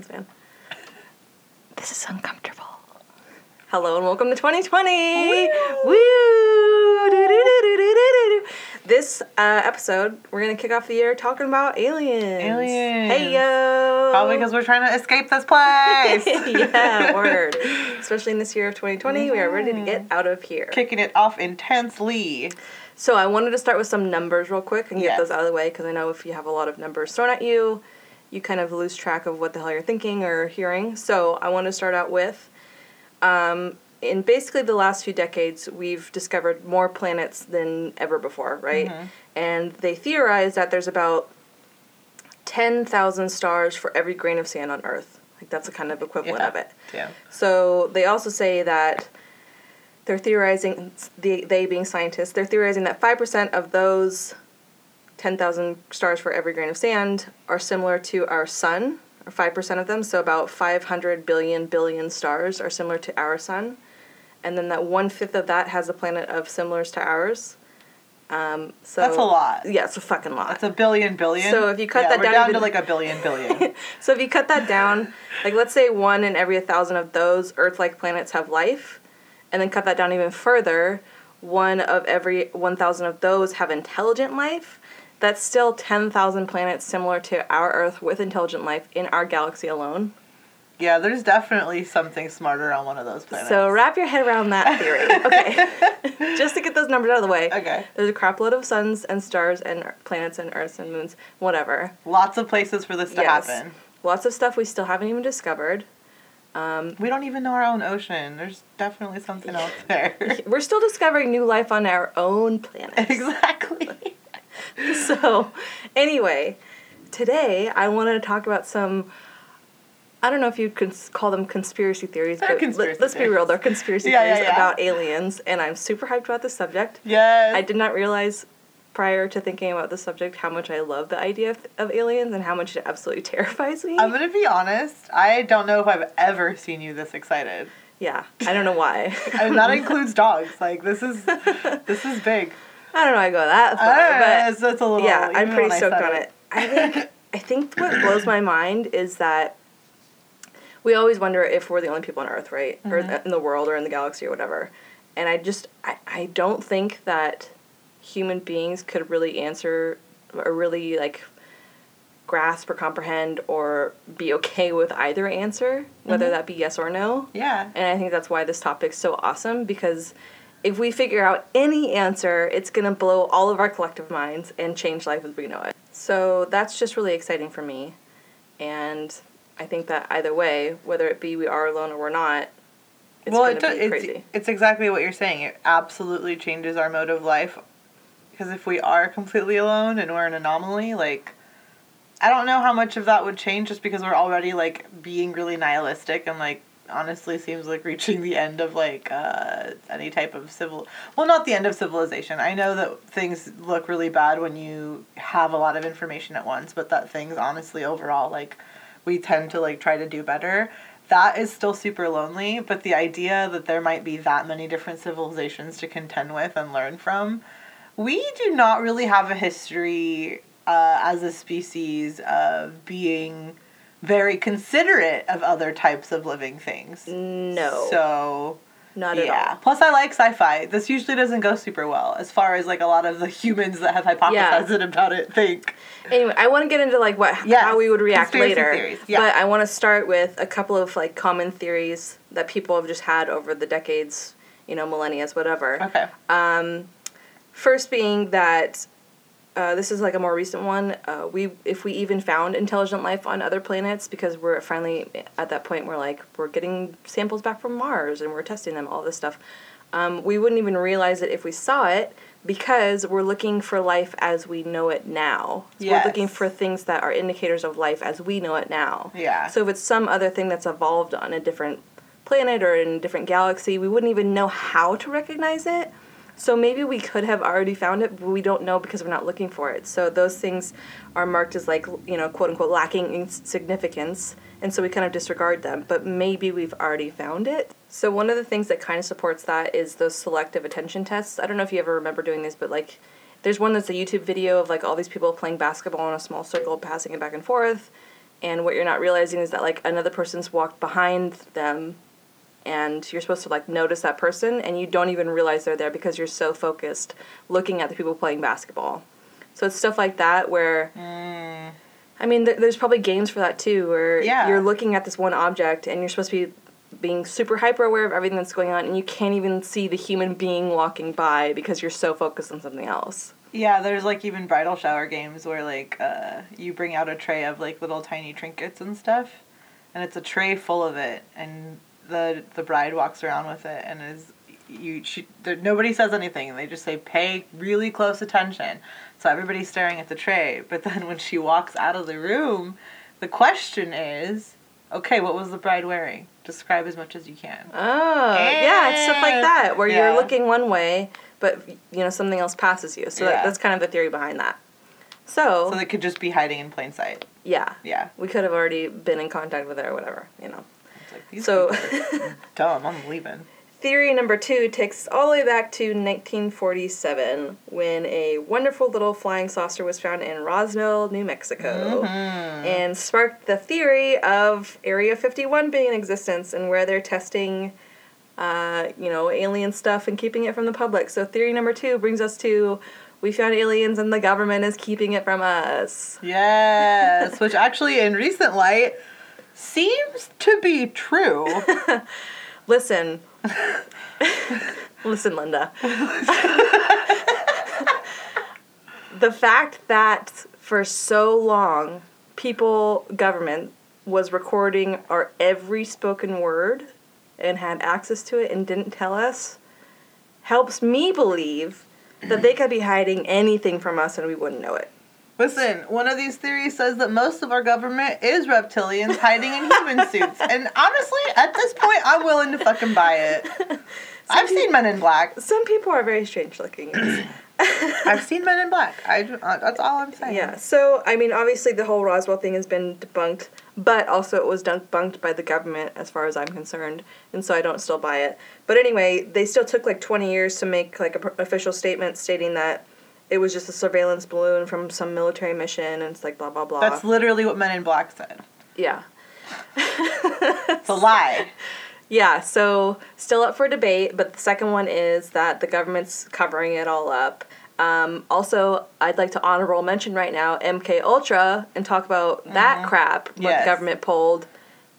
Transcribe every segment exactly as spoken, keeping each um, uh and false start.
Guardians fan. This is uncomfortable. Hello and welcome to twenty twenty. Woo! Woo! Do, do, do, do, do, do. This uh, episode, we're going to kick off the year talking about aliens. Aliens. Hey, yo. Probably because we're trying to escape this place. Yeah, word. Especially in this year of twenty twenty, mm-hmm. we are ready to get out of here. Kicking it off intensely. So I wanted to start with some numbers real quick and get yes. those out of the way, because I know if you have a lot of numbers thrown at you, you kind of lose track of what the hell you're thinking or hearing. So I want to start out with, um, in basically the last few decades, we've discovered more planets than ever before, right? Mm-hmm. And they theorize that there's about ten thousand stars for every grain of sand on Earth. Like, that's the kind of equivalent yeah. of it. Yeah. So they also say that they're theorizing, the, they being scientists, they're theorizing that five percent of those ten thousand stars for every grain of sand are similar to our sun, or five percent of them, so about five hundred billion billion stars are similar to our sun. And then that one-fifth of that has a planet of similars to ours. Um, so that's a lot. Yeah, it's a fucking lot. It's a billion billion. So if you cut yeah, that we're down, down to, to like a billion billion. So if you cut that down, like let's say one in every one thousand of those Earth-like planets have life, and then cut that down even further, one of every one thousand of those have intelligent life. That's still ten thousand planets similar to our Earth with intelligent life in our galaxy alone. Yeah, there's definitely something smarter on one of those planets. So wrap your head around that theory. Okay. Just to get those numbers out of the way. Okay. There's a crapload of suns and stars and planets and Earths and moons, whatever. Lots of places for this to yes. happen. Lots of stuff we still haven't even discovered. Um, we don't even know our own ocean. There's definitely something out there. We're still discovering new life on our own planet. Exactly. So, anyway, today I wanted to talk about some, I don't know if you'd cons- call them conspiracy theories, but conspiracy let, let's be real, they're conspiracy yeah, theories yeah, yeah. about aliens, and I'm super hyped about this subject. Yes. I did not realize prior to thinking about this subject how much I love the idea of, of aliens and how much it absolutely terrifies me. I'm going to be honest, I don't know if I've ever seen you this excited. Yeah, I don't know why. And that includes dogs. Like, this is this is big. I don't know I go that far, uh, but so it's a little, yeah, I'm pretty stoked on it. it. I think I think what blows my mind is that we always wonder if we're the only people on Earth, right? Mm-hmm. Or th- in the world or in the galaxy or whatever. And I just, I, I don't think that human beings could really answer or really, like, grasp or comprehend or be okay with either answer, whether mm-hmm. that be yes or no. Yeah. And I think that's why this topic's so awesome, because if we figure out any answer, it's going to blow all of our collective minds and change life as we know it. So that's just really exciting for me. And I think that either way, whether it be we are alone or we're not, it's well, going it to do, be crazy. It's, it's exactly what you're saying. It absolutely changes our mode of life. Because if we are completely alone and we're an anomaly, like, I don't know how much of that would change just because we're already, like, being really nihilistic and, like, honestly seems like reaching the end of, like, uh, any type of civil... Well, not the end of civilization. I know that things look really bad when you have a lot of information at once, but that things, honestly, overall, like, we tend to, like, try to do better. That is still super lonely, but the idea that there might be that many different civilizations to contend with and learn from, we do not really have a history uh, as a species of being very considerate of other types of living things. No. So, not at yeah. all. Plus, I like sci-fi. This usually doesn't go super well, as far as, like, a lot of the humans that have hypothesized yeah. about it think. Anyway, I want to get into, like, what yes. how we would react conspiracy later. Theories. Yeah. But I want to start with a couple of, like, common theories that people have just had over the decades, you know, millennia, whatever. Okay. Um, first being that... Uh, this is like a more recent one, uh, we if we even found intelligent life on other planets, because we're finally at that point where, like, we're getting samples back from Mars and we're testing them, all this stuff, um, we wouldn't even realize it if we saw it, because we're looking for life as we know it now. So yes. We're looking for things that are indicators of life as we know it now. Yeah. So if it's some other thing that's evolved on a different planet or in a different galaxy, we wouldn't even know how to recognize it. So maybe we could have already found it, but we don't know because we're not looking for it. So those things are marked as, like, you know, quote-unquote lacking in significance, and so we kind of disregard them. But maybe we've already found it. So one of the things that kind of supports that is those selective attention tests. I don't know if you ever remember doing this, but, like, there's one that's a YouTube video of, like, all these people playing basketball in a small circle, passing it back and forth. And what you're not realizing is that, like, another person's walked behind them, and you're supposed to, like, notice that person, and you don't even realize they're there because you're so focused looking at the people playing basketball. So it's stuff like that where, mm. I mean, th- there's probably games for that, too, where yeah. you're looking at this one object, and you're supposed to be being super hyper aware of everything that's going on, and you can't even see the human being walking by because you're so focused on something else. Yeah, there's, like, even bridal shower games where, like, uh, you bring out a tray of, like, little tiny trinkets and stuff, and it's a tray full of it, and the the bride walks around with it, and is you she there, nobody says anything. They just say, pay really close attention. So everybody's staring at the tray, but then when she walks out of the room, the question is, okay, what was the bride wearing? Describe as much as you can. Oh, and yeah, it's stuff like that, where yeah. you're looking one way, but, you know, something else passes you. So yeah. that, that's kind of the theory behind that. So... So they could just be hiding in plain sight. Yeah. Yeah. We could have already been in contact with it or whatever, you know. It's like, these so, people are dumb, I'm leaving. Theory number two takes us all the way back to nineteen forty-seven, when a wonderful little flying saucer was found in Roswell, New Mexico, mm-hmm. and sparked the theory of Area fifty-one being in existence and where they're testing... Uh, you know, alien stuff and keeping it from the public. So theory number two brings us to, we found aliens and the government is keeping it from us. Yes, which actually in recent light seems to be true. Listen. Listen, Linda. The fact that for so long people, government, was recording our every spoken word and had access to it and didn't tell us, helps me believe that they could be hiding anything from us and we wouldn't know it. Listen, one of these theories says that most of our government is reptilians hiding in human suits. And honestly, at this point, I'm willing to fucking buy it. Some I've people, seen Men in Black. Some people are very strange looking. I've seen Men in Black. I, uh, that's all I'm saying. Yeah, so, I mean, obviously the whole Roswell thing has been debunked, but also it was debunked by the government as far as I'm concerned, and so I don't still buy it. But anyway, they still took like twenty years to make like an official statement stating that it was just a surveillance balloon from some military mission, and it's like blah, blah, blah. That's literally what Men in Black said. Yeah. It's a lie. Yeah, so still up for debate, but the second one is that the government's covering it all up. Um, also, I'd like to honorable mention right now M K Ultra and talk about mm-hmm. that crap, what yes. the government pulled.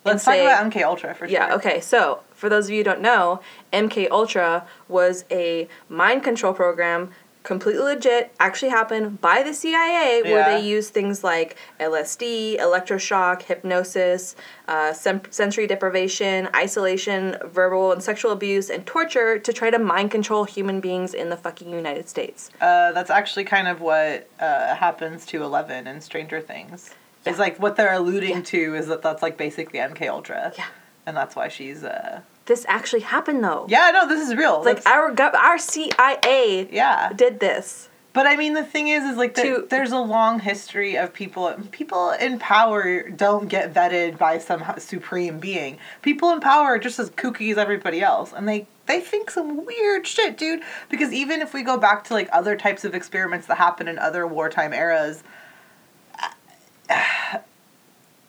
Let's talk say, about M K Ultra for yeah, sure. Yeah, okay, so for those of you who don't know, M K Ultra was a mind control program, completely legit, actually happened by the C I A, yeah. where they use things like L S D, electroshock, hypnosis, uh, sem- sensory deprivation, isolation, verbal and sexual abuse, and torture to try to mind control human beings in the fucking United States. Uh, that's actually kind of what uh, happens to Eleven in Stranger Things. Yeah. It's like what they're alluding yeah. to is that that's like basically M K Ultra. Yeah. And that's why she's... Uh, This actually happened, though. Yeah, no, this is real. Like, That's... our gov- our C I A yeah. did this. But, I mean, the thing is, is, like, the, to... there's a long history of people. People in power don't get vetted by some supreme being. People in power are just as kooky as everybody else. And they, they think some weird shit, dude. Because even if we go back to, like, other types of experiments that happen in other wartime eras... Uh,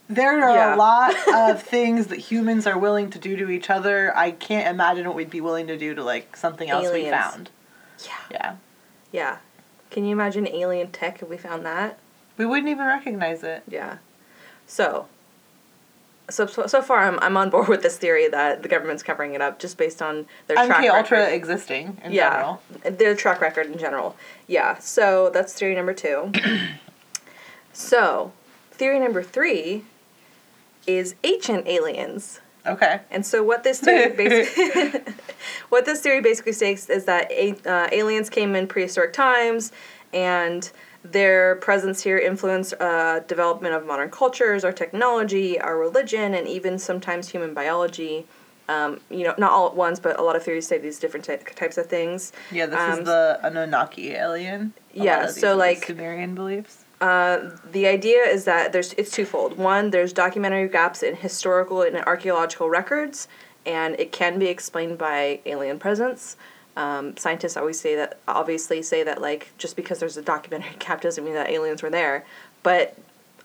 There are yeah. a lot of things that humans are willing to do to each other. I can't imagine what we'd be willing to do to, like, something else Aliens. we found. Yeah. Yeah. Yeah. Can you imagine alien tech if we found that? We wouldn't even recognize it. Yeah. So, so so far I'm I'm on board with this theory that the government's covering it up just based on their M K track Ultra record. existing in yeah. general. Their track record in general. Yeah. So, that's theory number two. So, theory number three... is ancient aliens. Okay. And so what this theory basically, what this theory basically states is that a, uh, aliens came in prehistoric times, and their presence here influenced uh, development of modern cultures, our technology, our religion, and even sometimes human biology. Um, you know, not all at once, but a lot of theories say these different ty- types of things. Yeah, this um, is the Anunnaki alien. A yeah, so like... Sumerian beliefs. Uh, the idea is that there's it's twofold. One, there's documentary gaps in historical and archaeological records, and it can be explained by alien presence. Um, scientists always say that, obviously say that, like, just because there's a documentary gap doesn't mean that aliens were there. But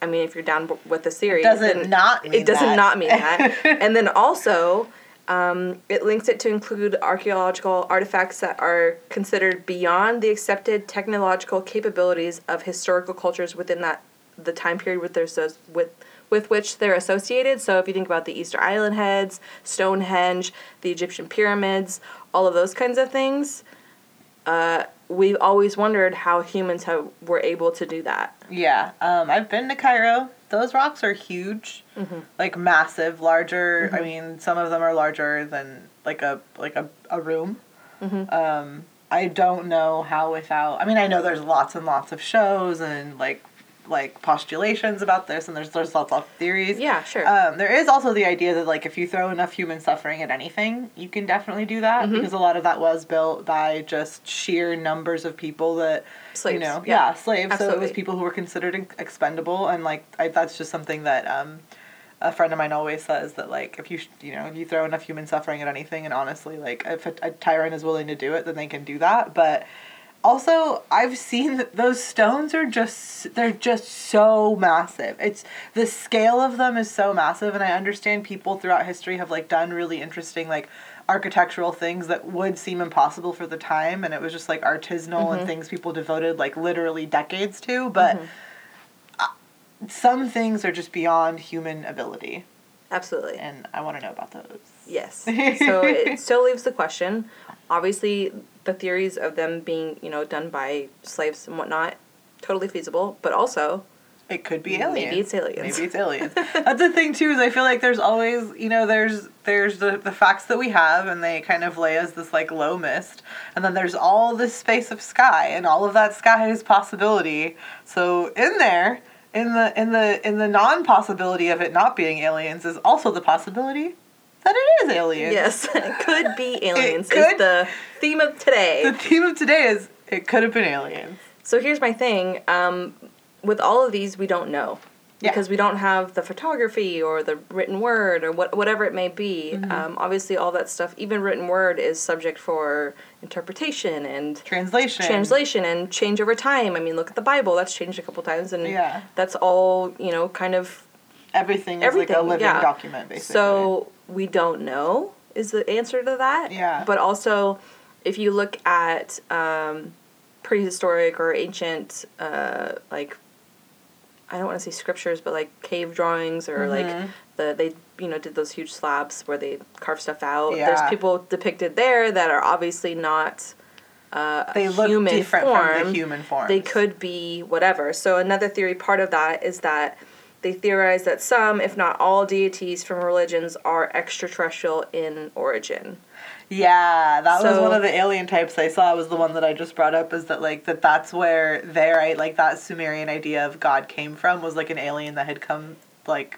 I mean, if you're down with the series, does it not mean it doesn't that. not mean that. And then also, um, it links it to include archaeological artifacts that are considered beyond the accepted technological capabilities of historical cultures within that the time period with their so with with which they're associated. So if you think about the Easter Island heads, Stonehenge, the Egyptian pyramids, all of those kinds of things, uh, we've always wondered how humans have were able to do that. Yeah. Um, I've been to Cairo. Those rocks are huge, mm-hmm. like massive, larger. Mm-hmm. I mean, some of them are larger than like a like a, a room. Mm-hmm. Um, I don't know how without... I mean, I know there's lots and lots of shows and like... like postulations about this, and there's there's lots of theories. Yeah, sure. Um, there is also the idea that like if you throw enough human suffering at anything, you can definitely do that, mm-hmm. because a lot of that was built by just sheer numbers of people that slaves. You know, yeah, yeah slaves. Absolutely. So it was people who were considered in- expendable, and like I, that's just something that um, a friend of mine always says that like if you sh- you know if you throw enough human suffering at anything, and honestly like if a, a tyrant is willing to do it, then they can do that, but. Also, I've seen that those stones are just, they're just so massive. It's, the scale of them is so massive, and I understand people throughout history have, like, done really interesting, like, architectural things that would seem impossible for the time, and it was just, like, artisanal mm-hmm. and things people devoted, like, literally decades to, but mm-hmm. some things are just beyond human ability. Absolutely. And I want to know about those. Yes. So it still leaves the question. Obviously, the theories of them being, you know, done by slaves and whatnot, totally feasible. But also... it could be aliens. Maybe it's aliens. Maybe it's aliens. That's the thing, too, is I feel like there's always, you know, there's there's the, the facts that we have, and they kind of lay as this, like, low mist. And then there's all this space of sky, and all of that sky is possibility. So in there... In the in the in the non-possibility of it not being aliens is also the possibility that it is aliens. Yes, it could be aliens. Could, is the theme of today. The theme of today is it could have been aliens. So here's my thing. Um, with all of these, we don't know yeah. because we don't have the photography or the written word or what whatever it may be. Mm-hmm. Um, obviously, all that stuff, even written word, is subject for interpretation and translation translation and change over time. I mean, look at the Bible. That's changed a couple times, and yeah. that's all, you know, kind of... Everything is everything. Like a living yeah. document, basically. So we don't know is the answer to that. Yeah. But also, if you look at um, prehistoric or ancient, uh, like, I don't want to say scriptures, but, like, cave drawings or, mm-hmm. like, the they... you know, did those huge slabs where they carve stuff out. Yeah. There's people depicted there that are obviously not uh, they look human different form. From the human form. They could be whatever. So another theory part of that is that they theorize that some, if not all, deities from religions are extraterrestrial in origin. Yeah, that so, was one of the alien types I saw. Was the one that I just brought up. Is that like that? That's where their right, like that Sumerian idea of God came from. Was like an alien that had come like.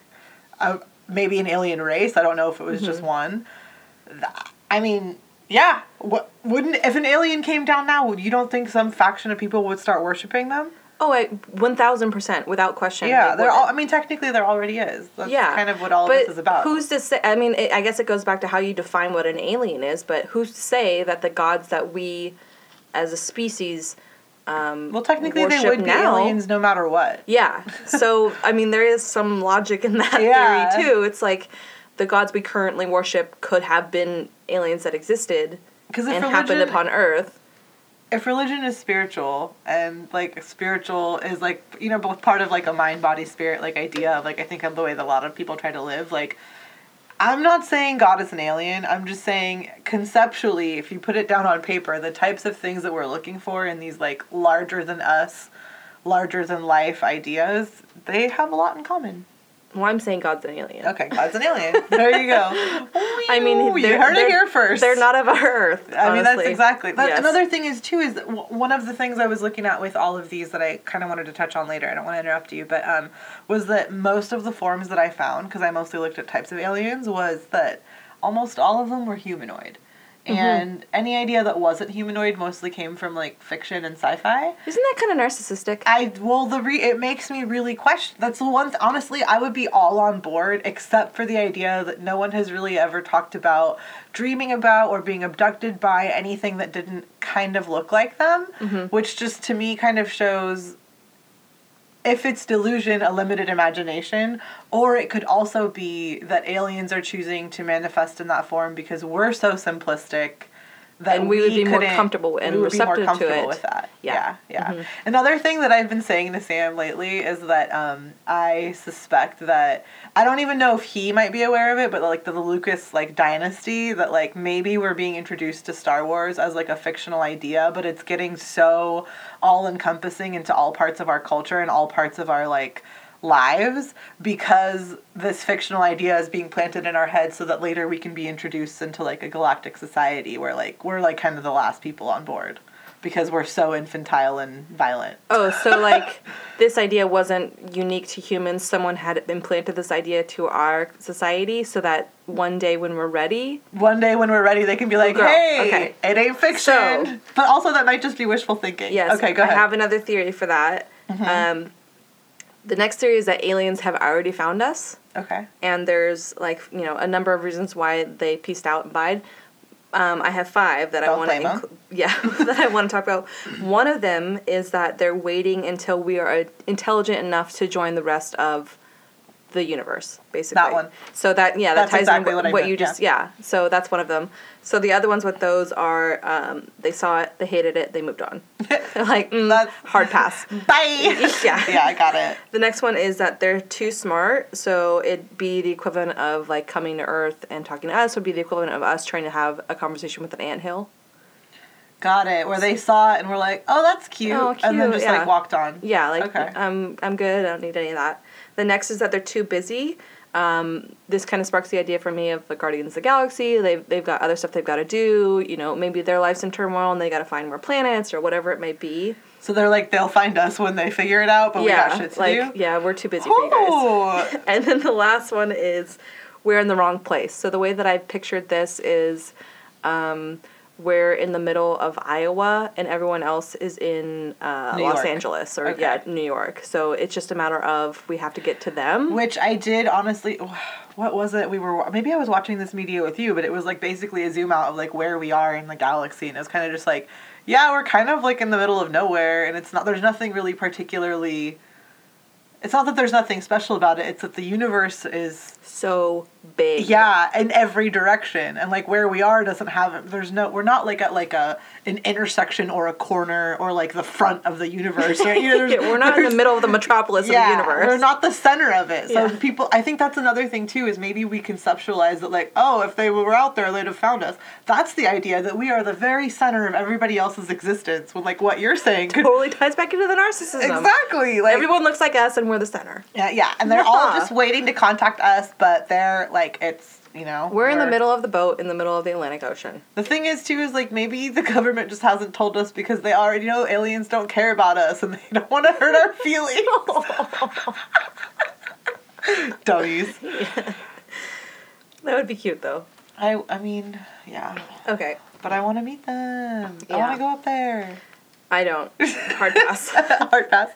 Out, maybe an alien race. I don't know if it was mm-hmm. just one. I mean, yeah. What, wouldn't if an alien came down now, you don't think some faction of people would start worshiping them? Oh, I, one thousand percent, without question. Yeah, they're all, I mean, technically there already is. That's yeah, kind of what all this is about. But who's to say, I mean, it, I guess it goes back to how you define what an alien is, but who's to say that the gods that we, as a species... Um, well, technically, they would be aliens no matter what. Yeah. So, I mean, there is some logic in that yeah. theory, too. It's like the gods we currently worship could have been aliens that existed and religion, happened upon Earth. If religion is spiritual, and, like, spiritual is, like, you know, both part of, like, a mind-body-spirit, like, idea of, like, I think of the way that a lot of people try to live, like... I'm not saying God is an alien. I'm just saying conceptually, if you put it down on paper, the types of things that we're looking for in these, like, larger-than-us, larger-than-life ideas, they have a lot in common. Well, I'm saying God's an alien. Okay, God's an alien. There you go. I mean, you heard it here first. They're not of our Earth, honestly. I mean, that's exactly. That, yes. Another thing is, too, is that w- one of the things I was looking at with all of these that I kind of wanted to touch on later, I don't want to interrupt you, but um, was that most of the forms that I found, because I mostly looked at types of aliens, was that almost all of them were humanoid. And mm-hmm. any idea that wasn't humanoid mostly came from, like, fiction and sci-fi. Isn't that kind of narcissistic? I, well, the re- it makes me really question. That's the one, th- honestly, I would be all on board, except for the idea that no one has really ever talked about dreaming about or being abducted by anything that didn't kind of look like them, mm-hmm. which just, to me, kind of shows if it's delusion, a limited imagination, or it could also be that aliens are choosing to manifest in that form because we're so simplistic that and we would be more comfortable and we would receptive be more comfortable to it. With that. Yeah, yeah. yeah. Mm-hmm. Another thing that I've been saying to Sam lately is that um, I suspect that I don't even know if he might be aware of it, but like the, the Lucas like dynasty, that like maybe we're being introduced to Star Wars as like a fictional idea, but it's getting so all encompassing into all parts of our culture and all parts of our like lives because this fictional idea is being planted in our heads so that later we can be introduced into like a galactic society where like we're like kind of the last people on board because we're so infantile and violent. Oh, so like this idea wasn't unique to humans. Someone had implanted this idea to our society so that one day when we're ready... One day when we're ready, they can be like, oh, hey, okay. It ain't fiction. So, but also that might just be wishful thinking. Yes, okay, go ahead. I have another theory for that. Mm-hmm. Um The next theory is that aliens have already found us. Okay. And there's, like, you know, a number of reasons why they peaced out and died. Um, I have five that Don't I want to include. Yeah, that I want to talk about. One of them is that they're waiting until we are intelligent enough to join the rest of the universe, basically. That one. So that, yeah, that's that ties exactly in what, what, what you just, yeah. yeah. So that's one of them. So the other ones with those are um, they saw it, they hated it, they moved on. They're like, mm, that's, hard pass. Bye! Yeah. Yeah, I got it. The next one is that they're too smart, so it'd be the equivalent of, like, coming to Earth and talking to us would be the equivalent of us trying to have a conversation with an anthill. Got it. Where they saw it and were like, oh, that's cute. Oh, cute. And then just, yeah. like, walked on. Yeah, like, okay. I'm, I'm good, I don't need any of that. The next is that they're too busy. Um, this kind of sparks the idea for me of the Guardians of the Galaxy. They've, they've got other stuff they've got to do. You know, maybe their life's in turmoil and they got to find more planets or whatever it may be. So they're like, they'll find us when they figure it out, but yeah, we got shit to like, do. Yeah, we're too busy oh. for you guys. And then the last one is we're in the wrong place. So the way that I've pictured this is um, we're in the middle of Iowa and everyone else is in uh, Los Angeles or okay. yeah, New York. So it's just a matter of we have to get to them. Which I did honestly, what was it? We were, maybe I was watching this media with you, but it was like basically a zoom out of like where we are in the galaxy. And it was kind of just like, yeah, we're kind of like in the middle of nowhere and it's not, there's nothing really particularly, it's not that there's nothing special about it. It's that the universe is... so big. Yeah, in every direction. And, like, where we are doesn't have... There's no... We're not, like, at, like, a an intersection or a corner or, like, the front of the universe. Right? You know, yeah, we're not in the middle of the metropolis yeah, of the universe. We're not the center of it. So yeah. people... I think that's another thing, too, is maybe we conceptualize that, like, oh, if they were out there, they'd have found us. That's the idea, that we are the very center of everybody else's existence. When, like, what you're saying... Could... Totally ties back into the narcissism. Exactly. Like, everyone looks like us and we're the center. Yeah, yeah, and they're yeah. all just waiting to contact us, but they're, like, it's, you know... We're, we're in the middle of the boat in the middle of the Atlantic Ocean. The thing is, too, is, like, maybe the government just hasn't told us because they already know aliens don't care about us and they don't want to hurt our feelings. Dummies. Yeah. That would be cute, though. I, I mean, yeah. Okay. But I want to meet them. Yeah. I want to go up there. I don't. Hard pass. Hard pass.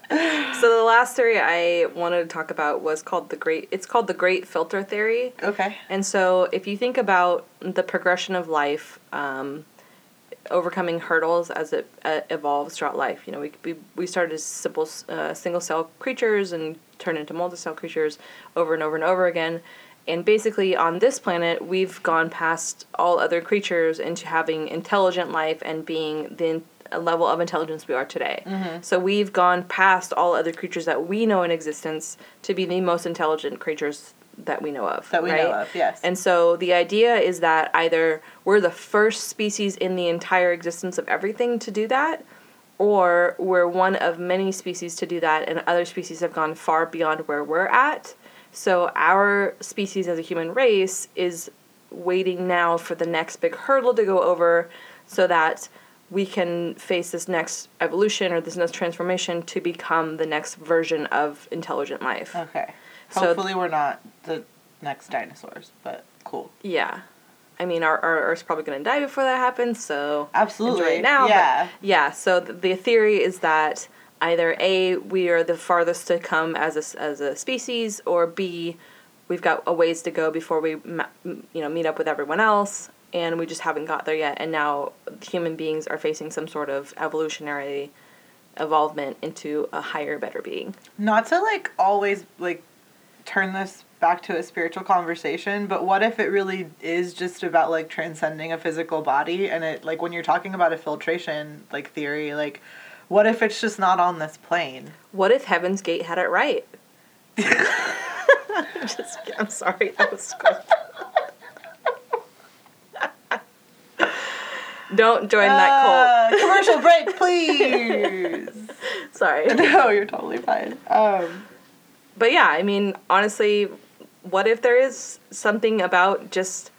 So the last theory I wanted to talk about was called the Great... It's called the Great Filter Theory. Okay. And so if you think about the progression of life, um, overcoming hurdles as it uh, evolves throughout life, you know, we we, we started as simple uh, single-cell creatures and turned into multi-cell creatures over and over and over again. And basically on this planet, we've gone past all other creatures into having intelligent life and being the... level of intelligence we are today. Mm-hmm. So we've gone past all other creatures that we know in existence to be the most intelligent creatures that we know of. That we right? know of, yes. And so the idea is that either we're the first species in the entire existence of everything to do that, or we're one of many species to do that, and other species have gone far beyond where we're at. So our species as a human race is waiting now for the next big hurdle to go over so that we can face this next evolution or this next transformation to become the next version of intelligent life. Okay. Hopefully so, we're not the next dinosaurs, but cool. Yeah. I mean, our, our Earth's probably going to die before that happens, so... Absolutely. Right now, yeah. Yeah, so the, the theory is that either A, we are the farthest to come as a, as a species, or B, we've got a ways to go before we, you know, meet up with everyone else. And we just haven't got there yet, and now human beings are facing some sort of evolutionary evolvement into a higher, better being. Not to, like, always, like, turn this back to a spiritual conversation, but what if it really is just about, like, transcending a physical body? And it, like, when you're talking about a filtration, like, theory, like, what if it's just not on this plane? What if Heaven's Gate had it right? Just, I'm sorry, that was good. Don't join uh, that cult. Commercial break, please. Sorry. No, you're totally fine. Um, but yeah, I mean, honestly, what if there is something about just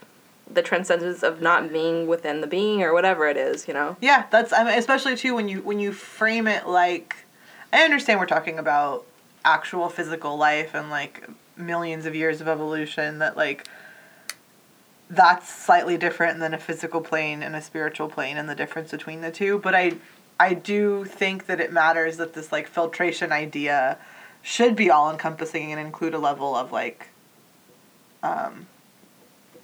the transcendence of not being within the being or whatever it is, you know? Yeah, that's, I mean, especially too when you when you frame it like, I understand we're talking about actual physical life and like millions of years of evolution, that like that's slightly different than a physical plane and a spiritual plane and the difference between the two, but I I do think that it matters that this like filtration idea should be all encompassing and include a level of like um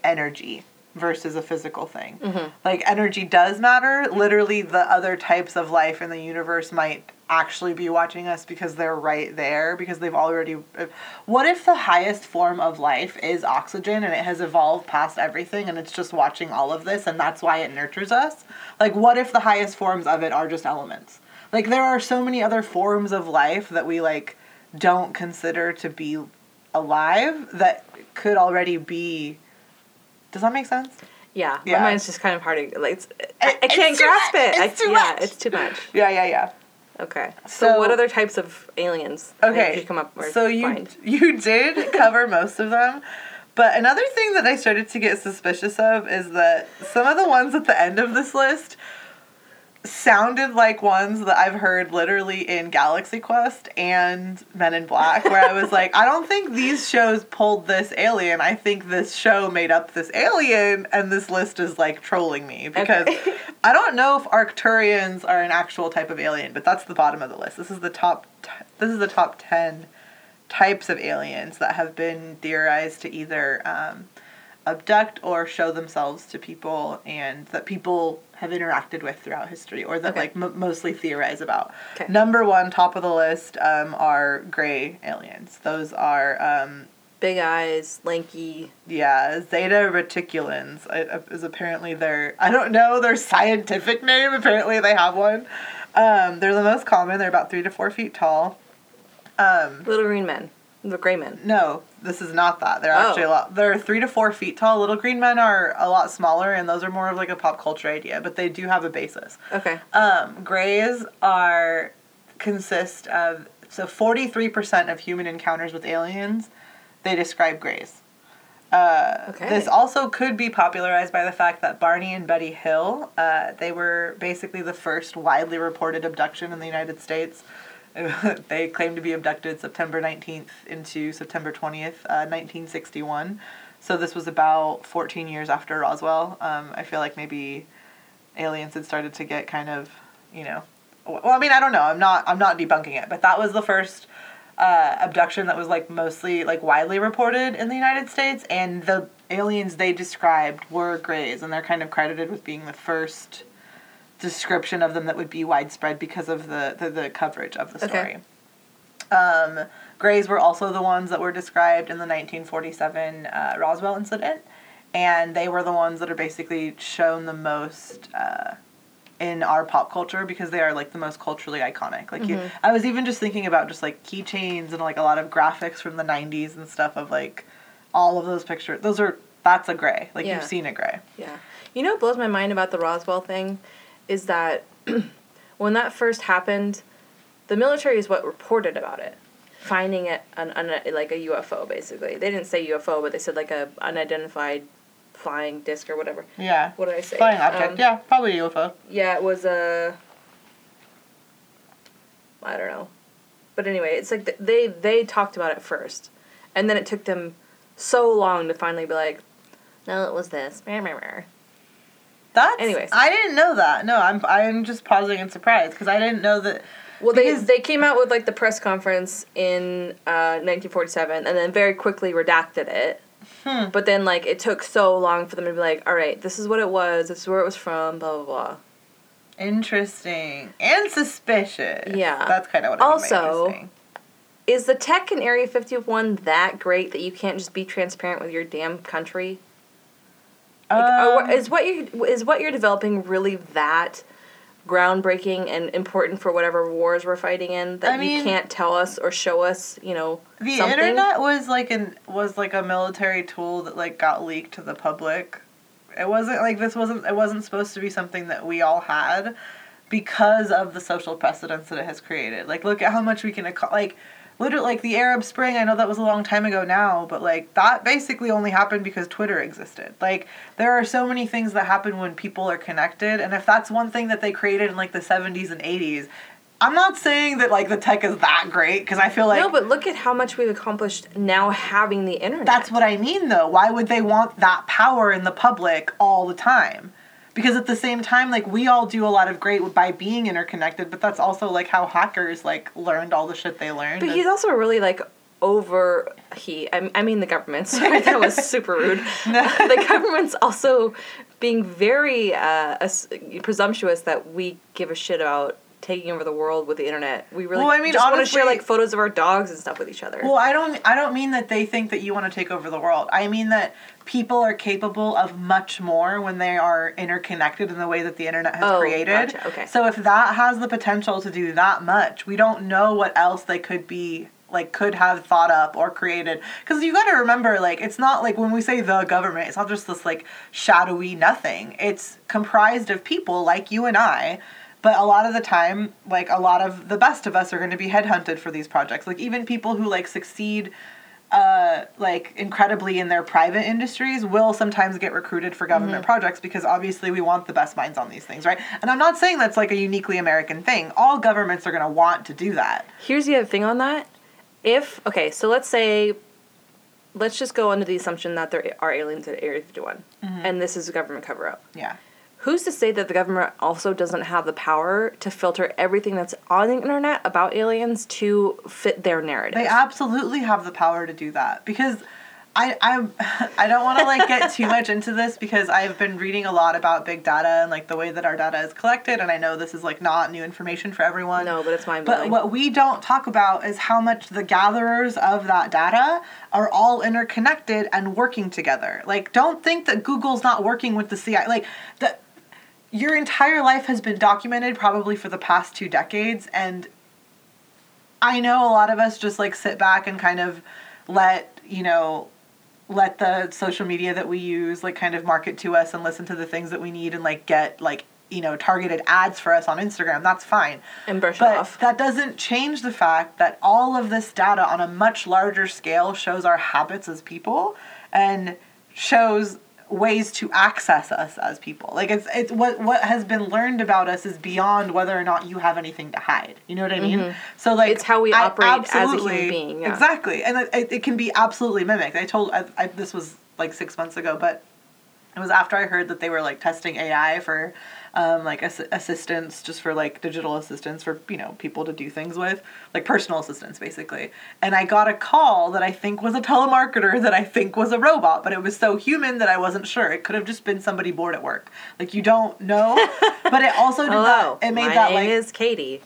energy versus a physical thing. Mm-hmm. Like, energy does matter. Literally, the other types of life in the universe might actually be watching us because they're right there, because they've already... What if the highest form of life is oxygen and it has evolved past everything and it's just watching all of this and that's why it nurtures us? Like, what if the highest forms of it are just elements? Like, there are so many other forms of life that we, like, don't consider to be alive that could already be... Does that make sense? Yeah. yeah. My mind's just kind of hard to... Like, it's, I, I can't grasp it. It's too much. Yeah, it's too much. Yeah, yeah, yeah. Okay. So, so what other types of aliens okay. did you come up with? So you, find? you did cover most of them. But another thing that I started to get suspicious of is that some of the ones at the end of this list sounded like ones that I've heard literally in Galaxy Quest and Men in Black, where I was like, I don't think these shows pulled this alien. I think this show made up this alien, and this list is, like, trolling me. Because okay. I don't know if Arcturians are an actual type of alien, but that's the bottom of the list. This is the top t- This is the top ten types of aliens that have been theorized to either um, abduct or show themselves to people, and that people... have interacted with throughout history, or that, okay. like, m- mostly theorize about. Okay. Number one, top of the list, um, are gray aliens. Those are... Um, Big eyes, lanky... Yeah, Zeta Reticulans is apparently their... I don't know their scientific name. Apparently they have one. Um, they're the most common. They're about three to four feet tall. Um, little green men. The gray men. No, this is not that. They're actually oh. a lot... They're three to four feet tall. Little green men are a lot smaller, and those are more of, like, a pop culture idea, but they do have a basis. Okay. Um, grays are... consist of... So, forty-three percent of human encounters with aliens, they describe grays. Uh, okay. This also could be popularized by the fact that Barney and Betty Hill, uh, they were basically the first widely reported abduction in the United States. They claimed to be abducted September nineteenth into September twentieth, uh, nineteen sixty-one. So this was about fourteen years after Roswell. Um, I feel like maybe aliens had started to get kind of, you know... Well, I mean, I don't know. I'm not I'm not debunking it. But that was the first uh, abduction that was, like, mostly, like, widely reported in the United States. And the aliens they described were grays. And they're kind of credited with being the first... description of them that would be widespread because of the, the, the coverage of the story. Okay. Um, grays were also the ones that were described in the nineteen forty-seven uh, Roswell incident, and they were the ones that are basically shown the most uh, in our pop culture because they are, like, the most culturally iconic. Like, mm-hmm. you, I was even just thinking about just, like, keychains and, like, a lot of graphics from the nineties and stuff of, like, all of those pictures. Those are, that's a gray. Like, yeah. You've seen a gray. Yeah. You know what blows my mind about the Roswell thing? Is that when that first happened, the military is what reported about it, finding it an, an like a U F O basically. They didn't say U F O, but they said like a unidentified flying disc or whatever. Yeah. What did I say? Flying object. Um, yeah, probably a U F O. Yeah, it was a. I don't know, but anyway, it's like they they talked about it first, and then it took them so long to finally be like, no, it was this. That's, Anyways. I didn't know that. No, I'm I'm just pausing in surprise because I didn't know that. Well, they they came out with, like, the press conference in uh, nineteen forty-seven and then very quickly redacted it. Hmm. But then, like, it took so long for them to be like, all right, this is what it was, this is where it was from, blah, blah, blah. Interesting. And suspicious. Yeah. That's kind of what I mean. Also, is the tech in Area fifty-one that great that you can't just be transparent with your damn country? Like, um, is what you is what you're developing really that groundbreaking and important for whatever wars we're fighting in that I mean, you can't tell us or show us, you know, the something? Internet was like an was like a military tool that like got leaked to the public. It wasn't like this wasn't it wasn't supposed to be something that we all had because of the social precedents that it has created. Like, look at how much we can like literally like the Arab Spring, I know that was a long time ago now, but like that basically only happened because Twitter existed. Like, there are so many things that happen when people are connected, and if that's one thing that they created in like the seventies and eighties, I'm not saying that, like, the tech is that great, because I feel like... No, but look at how much we've accomplished now having the internet. That's what I mean, though. Why would they want that power in the public all the time? Because at the same time, like, we all do a lot of great by being interconnected, but that's also, like, how hackers, like, learned all the shit they learned. But and- he's also really, like... over he I, I mean the government, sorry, that was super rude. No. The government's also being very uh as, presumptuous that we give a shit about taking over the world with the internet. We really well, I mean, just want to share like photos of our dogs and stuff with each other. Well, I don't I don't mean that they think that you want to take over the world. I mean that people are capable of much more when they are interconnected in the way that the internet has oh, created. Gotcha. Okay. So if that has the potential to do that much, we don't know what else they could be like could have thought up or created. Because you got to remember, like, it's not like when we say the government, it's not just this like shadowy nothing. It's comprised of people like you and I, but a lot of the time, like a lot of the best of us are going to be headhunted for these projects. Like even people who like succeed uh like incredibly in their private industries will sometimes get recruited for government mm-hmm. projects, because obviously we want the best minds on these things, right? And I'm not saying that's like a uniquely American thing. All governments are going to want to do that. Here's the other thing on that. If, okay, so let's say, let's just go under the assumption that there are aliens at Area fifty-one, mm-hmm. and this is a government cover-up. Yeah. Who's to say that the government also doesn't have the power to filter everything that's on the internet about aliens to fit their narrative? They absolutely have the power to do that, because I I, I don't want to, like, get too much into this, because I've been reading a lot about big data and, like, the way that our data is collected, and I know this is, like, not new information for everyone. No, but it's mind-blowing. But what we don't talk about is how much the gatherers of that data are all interconnected and working together. Like, don't think that Google's not working with the C I A. Like, the, your entire life has been documented probably for the past two decades, and I know a lot of us just, like, sit back and kind of let, you know... let the social media that we use, like, kind of market to us and listen to the things that we need and, like, get, like, you know, targeted ads for us on Instagram. That's fine. And brush it off. But that doesn't change the fact that all of this data on a much larger scale shows our habits as people and shows ways to access us as people. Like, it's it's what, what has been learned about us is beyond whether or not you have anything to hide. You know what I mean? Mm-hmm. So, like... It's how we operate as a human being. Yeah. Exactly. And it, it can be absolutely mimicked. I told... I, I, this was, like, six months ago, but it was after I heard that they were, like, testing A I for, um, like, ass- assistance, just for, like, digital assistance for, you know, people to do things with. Like, personal assistance, basically. And I got a call that I think was a telemarketer that I think was a robot, but it was so human that I wasn't sure. It could have just been somebody bored at work. Like, you don't know. But it also did Hello, that. It made my that, name like, is Katie.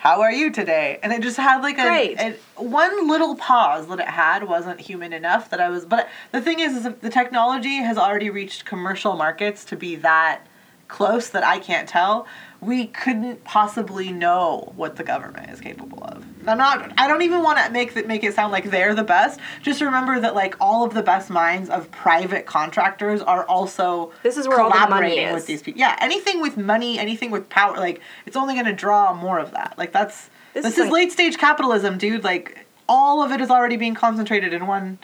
How are you today? And it just had, like, a, a one little pause that it had wasn't human enough that I was... But the thing is, is the technology has already reached commercial markets to be that close that I can't tell. We couldn't possibly know what the government is capable of. I'm not... I don't even want to make it, make it sound like they're the best. Just remember that, like, all of the best minds of private contractors are also this is where collaborating all the money with these people. Yeah, anything with money, anything with power, like, it's only going to draw more of that. Like, that's... This, this is, is like, late-stage capitalism, dude. Like, all of it is already being concentrated in one...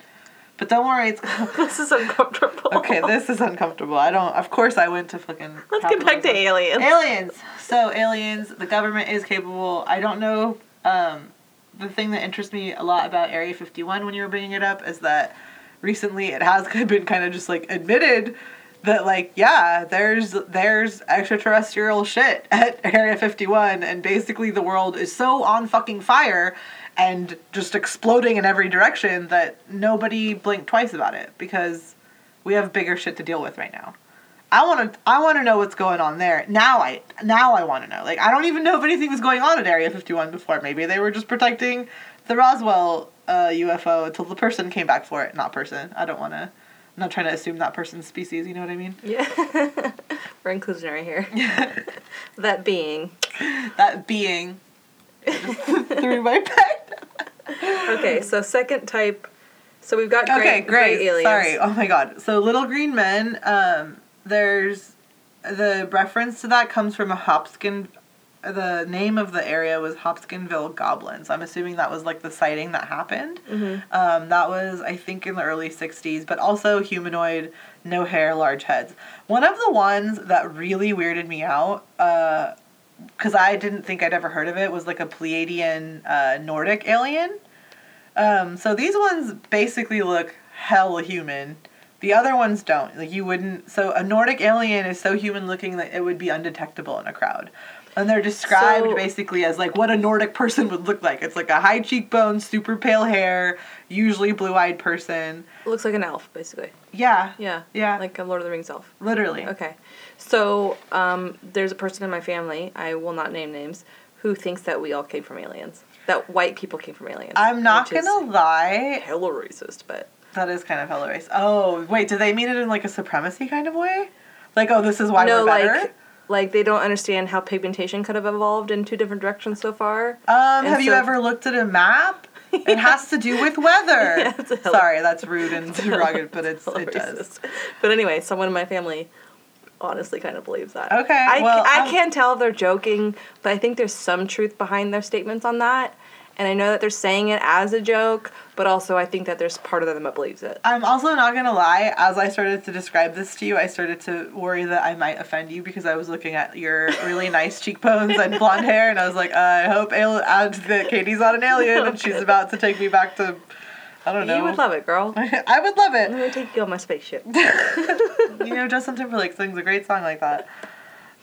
But don't worry, it's... This is uncomfortable. Okay, this is uncomfortable. I don't... Of course I went to fucking... Let's capitalism. Get back to aliens. Aliens. So, aliens, the government is capable. I don't know... Um, the thing that interests me a lot about Area fifty-one when you were bringing it up is that recently it has been kind of just, like, admitted that, like, yeah, there's there's extraterrestrial shit at Area fifty-one, and basically the world is so on fucking fire and just exploding in every direction that nobody blinked twice about it, because we have bigger shit to deal with right now. I want to I want to know what's going on there. Now I now I want to know. Like, I don't even know if anything was going on at Area fifty-one before. Maybe they were just protecting the Roswell uh, U F O until the person came back for it. Not person. I don't want to. I'm not trying to assume that person's species. You know what I mean? Yeah. We're inclusionary here. That being. That being. Through my pet. Okay, so second type. So we've got gray, okay, gray. gray aliens. Sorry. Oh my god. So little green men. Um, there's the reference to that comes from a Hopkins. The name of the area was Hopkinsville Goblins. I'm assuming that was like the sighting that happened. Mm-hmm. Um, that was, I think, in the early sixties, but also humanoid, no hair, large heads. One of the ones that really weirded me out, uh, because I didn't think I'd ever heard of it, was like a Pleiadian uh, Nordic alien. Um, so these ones basically look hella human. The other ones don't. Like, you wouldn't. So a Nordic alien is so human looking that it would be undetectable in a crowd. And they're described so, basically as, like, what a Nordic person would look like. It's, like, a high cheekbone, super pale hair, usually blue-eyed person. Looks like an elf, basically. Yeah. Yeah. Yeah. Like a Lord of the Rings elf. Literally. Okay. So, um, there's a person in my family, I will not name names, who thinks that we all came from aliens. That white people came from aliens. I'm not going to lie. Hella racist, but. That is kind of hella racist. Oh, wait, do they mean it in, like, a supremacy kind of way? Like, oh, this is why no, we're better? Like, Like, they don't understand how pigmentation could have evolved in two different directions so far. Um, have so, you ever looked at a map? Yeah. It has to do with weather. Yeah, it's a hell Sorry, that's rude and derogative, but it's, it does. But anyway, someone in my family honestly kind of believes that. Okay, I, well... I, I can't tell if they're joking, but I think there's some truth behind their statements on that. And I know that they're saying it as a joke, but also I think that there's part of them that believes it. I'm also not going to lie. As I started to describe this to you, I started to worry that I might offend you because I was looking at your really nice cheekbones and blonde hair, and I was like, I hope al- that Katie's not an alien, no, and she's good. About to take me back to, I don't know. You would love it, girl. I would love it. I'm going to take you on my spaceship. You know, Justin Timberlake sings a great song like that.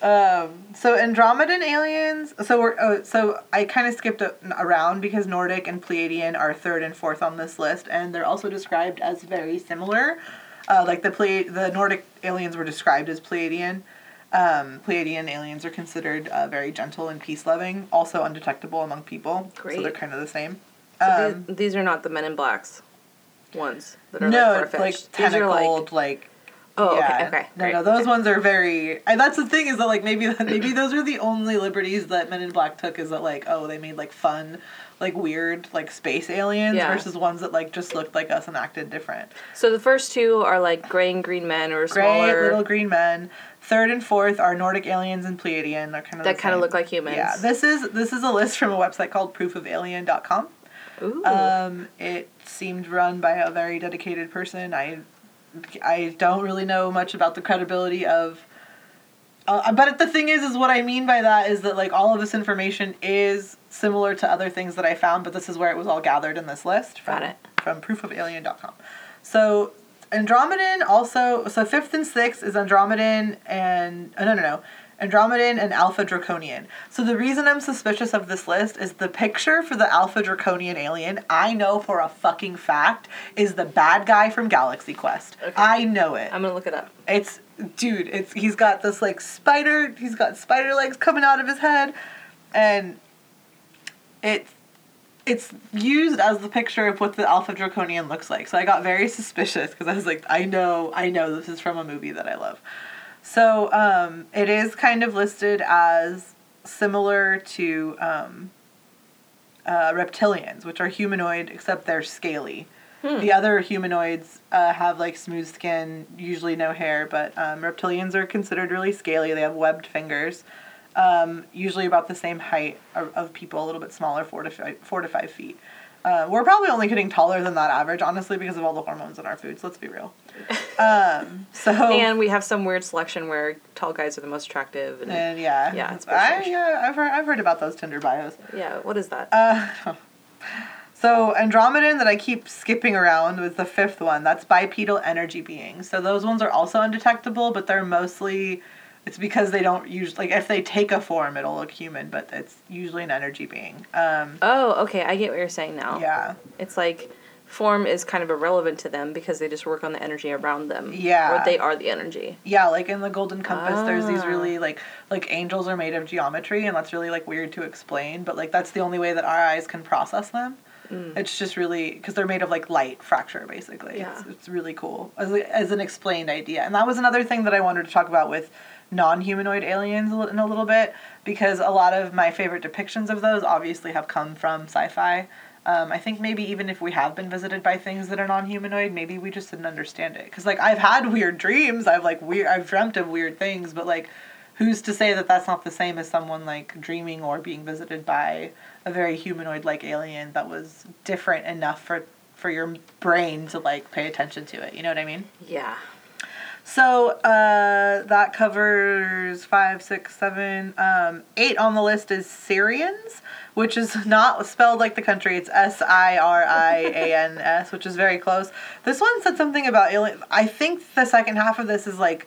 Um, so Andromedan aliens, so we're, oh, so I kind of skipped a, around because Nordic and Pleiadian are third and fourth on this list, and they're also described as very similar. Uh, like the Ple- the Nordic aliens were described as Pleiadian. Um, Pleiadian aliens are considered uh, very gentle and peace-loving, also undetectable among people. Great. So they're kind of the same. So um, these, these are not the Men in Blacks ones that are no, like far-fetched. No, like tentacled, like... Oh, yeah. okay, okay. No, great. no, those okay. ones are very... And that's the thing is that, like, maybe that, maybe those are the only liberties that Men in Black took is that, like, oh, they made, like, fun, like, weird, like, space aliens yeah. versus ones that, like, just looked like us and acted different. So the first two are, like, gray and green men or smaller... Gray, little green men. Third and fourth are Nordic aliens and Pleiadian. They're kind of That kind of look like humans. Yeah. This is, this is a list from a website called proof of alien dot com. Ooh. Um, it seemed run by a very dedicated person. I... I don't really know much about the credibility of... Uh, but the thing is, is what I mean by that is that, like, all of this information is similar to other things that I found, but this is where it was all gathered in this list. From, Got it. From proof of alien dot com. So, Andromedan also... So, fifth and sixth is Andromedan and... Oh, no, no, no. Andromedan and Alpha Draconian. So, the reason I'm suspicious of this list is the picture for the Alpha Draconian alien, I know for a fucking fact, is the bad guy from Galaxy Quest. Okay. I know it. I'm gonna look it up. It's, dude, it's he's got this, like, spider, he's got spider legs coming out of his head, and it's, it's used as the picture of what the Alpha Draconian looks like. So, I got very suspicious, because I was like, I know, I know this is from a movie that I love. So, um, it is kind of listed as similar to, um, uh, reptilians, which are humanoid, except they're scaly. Hmm. The other humanoids, uh, have, like, smooth skin, usually no hair, but, um, reptilians are considered really scaly. They have webbed fingers, um, usually about the same height of, of people, a little bit smaller, four to five, four to five feet. Uh, we're probably only getting taller than that average, honestly, because of all the hormones in our foods. Let's be real. Um, so and we have some weird selection where tall guys are the most attractive. And, and yeah, yeah, it's I, yeah, I've heard I've heard about those Tinder bios. Yeah, what is that? Uh, so Andromedan that I keep skipping around was the fifth one. That's bipedal energy beings. So those ones are also undetectable, but they're mostly. It's because they don't usually, like, if they take a form, it'll look human, but it's usually an energy being. Um, oh, okay, I get what you're saying now. Yeah. It's like, form is kind of irrelevant to them because they just work on the energy around them. Yeah. Or they are the energy. Yeah, like in the Golden Compass, ah. there's these really, like, like angels are made of geometry, and that's really, like, weird to explain, but, like, that's the only way that our eyes can process them. Mm. It's just really, because they're made of, like, light fracture, basically. Yeah. It's, it's really cool as, as an explained idea. And that was another thing that I wanted to talk about with non-humanoid aliens in a little bit, because a lot of my favorite depictions of those obviously have come from sci-fi. Um, I think maybe even if we have been visited by things that are non-humanoid, maybe we just didn't understand it. Because, like, I've had weird dreams. I've, like, weird, I've dreamt of weird things. But, like, who's to say that that's not the same as someone, like, dreaming or being visited by a very humanoid-like alien that was different enough for, for your brain to, like, pay attention to it. You know what I mean? Yeah. So, uh, that covers five, six, seven, um, eight on the list is Syrians, which is not spelled like the country. It's S I R I A N S, which is very close. This one said something about alien. I think the second half of this is, like,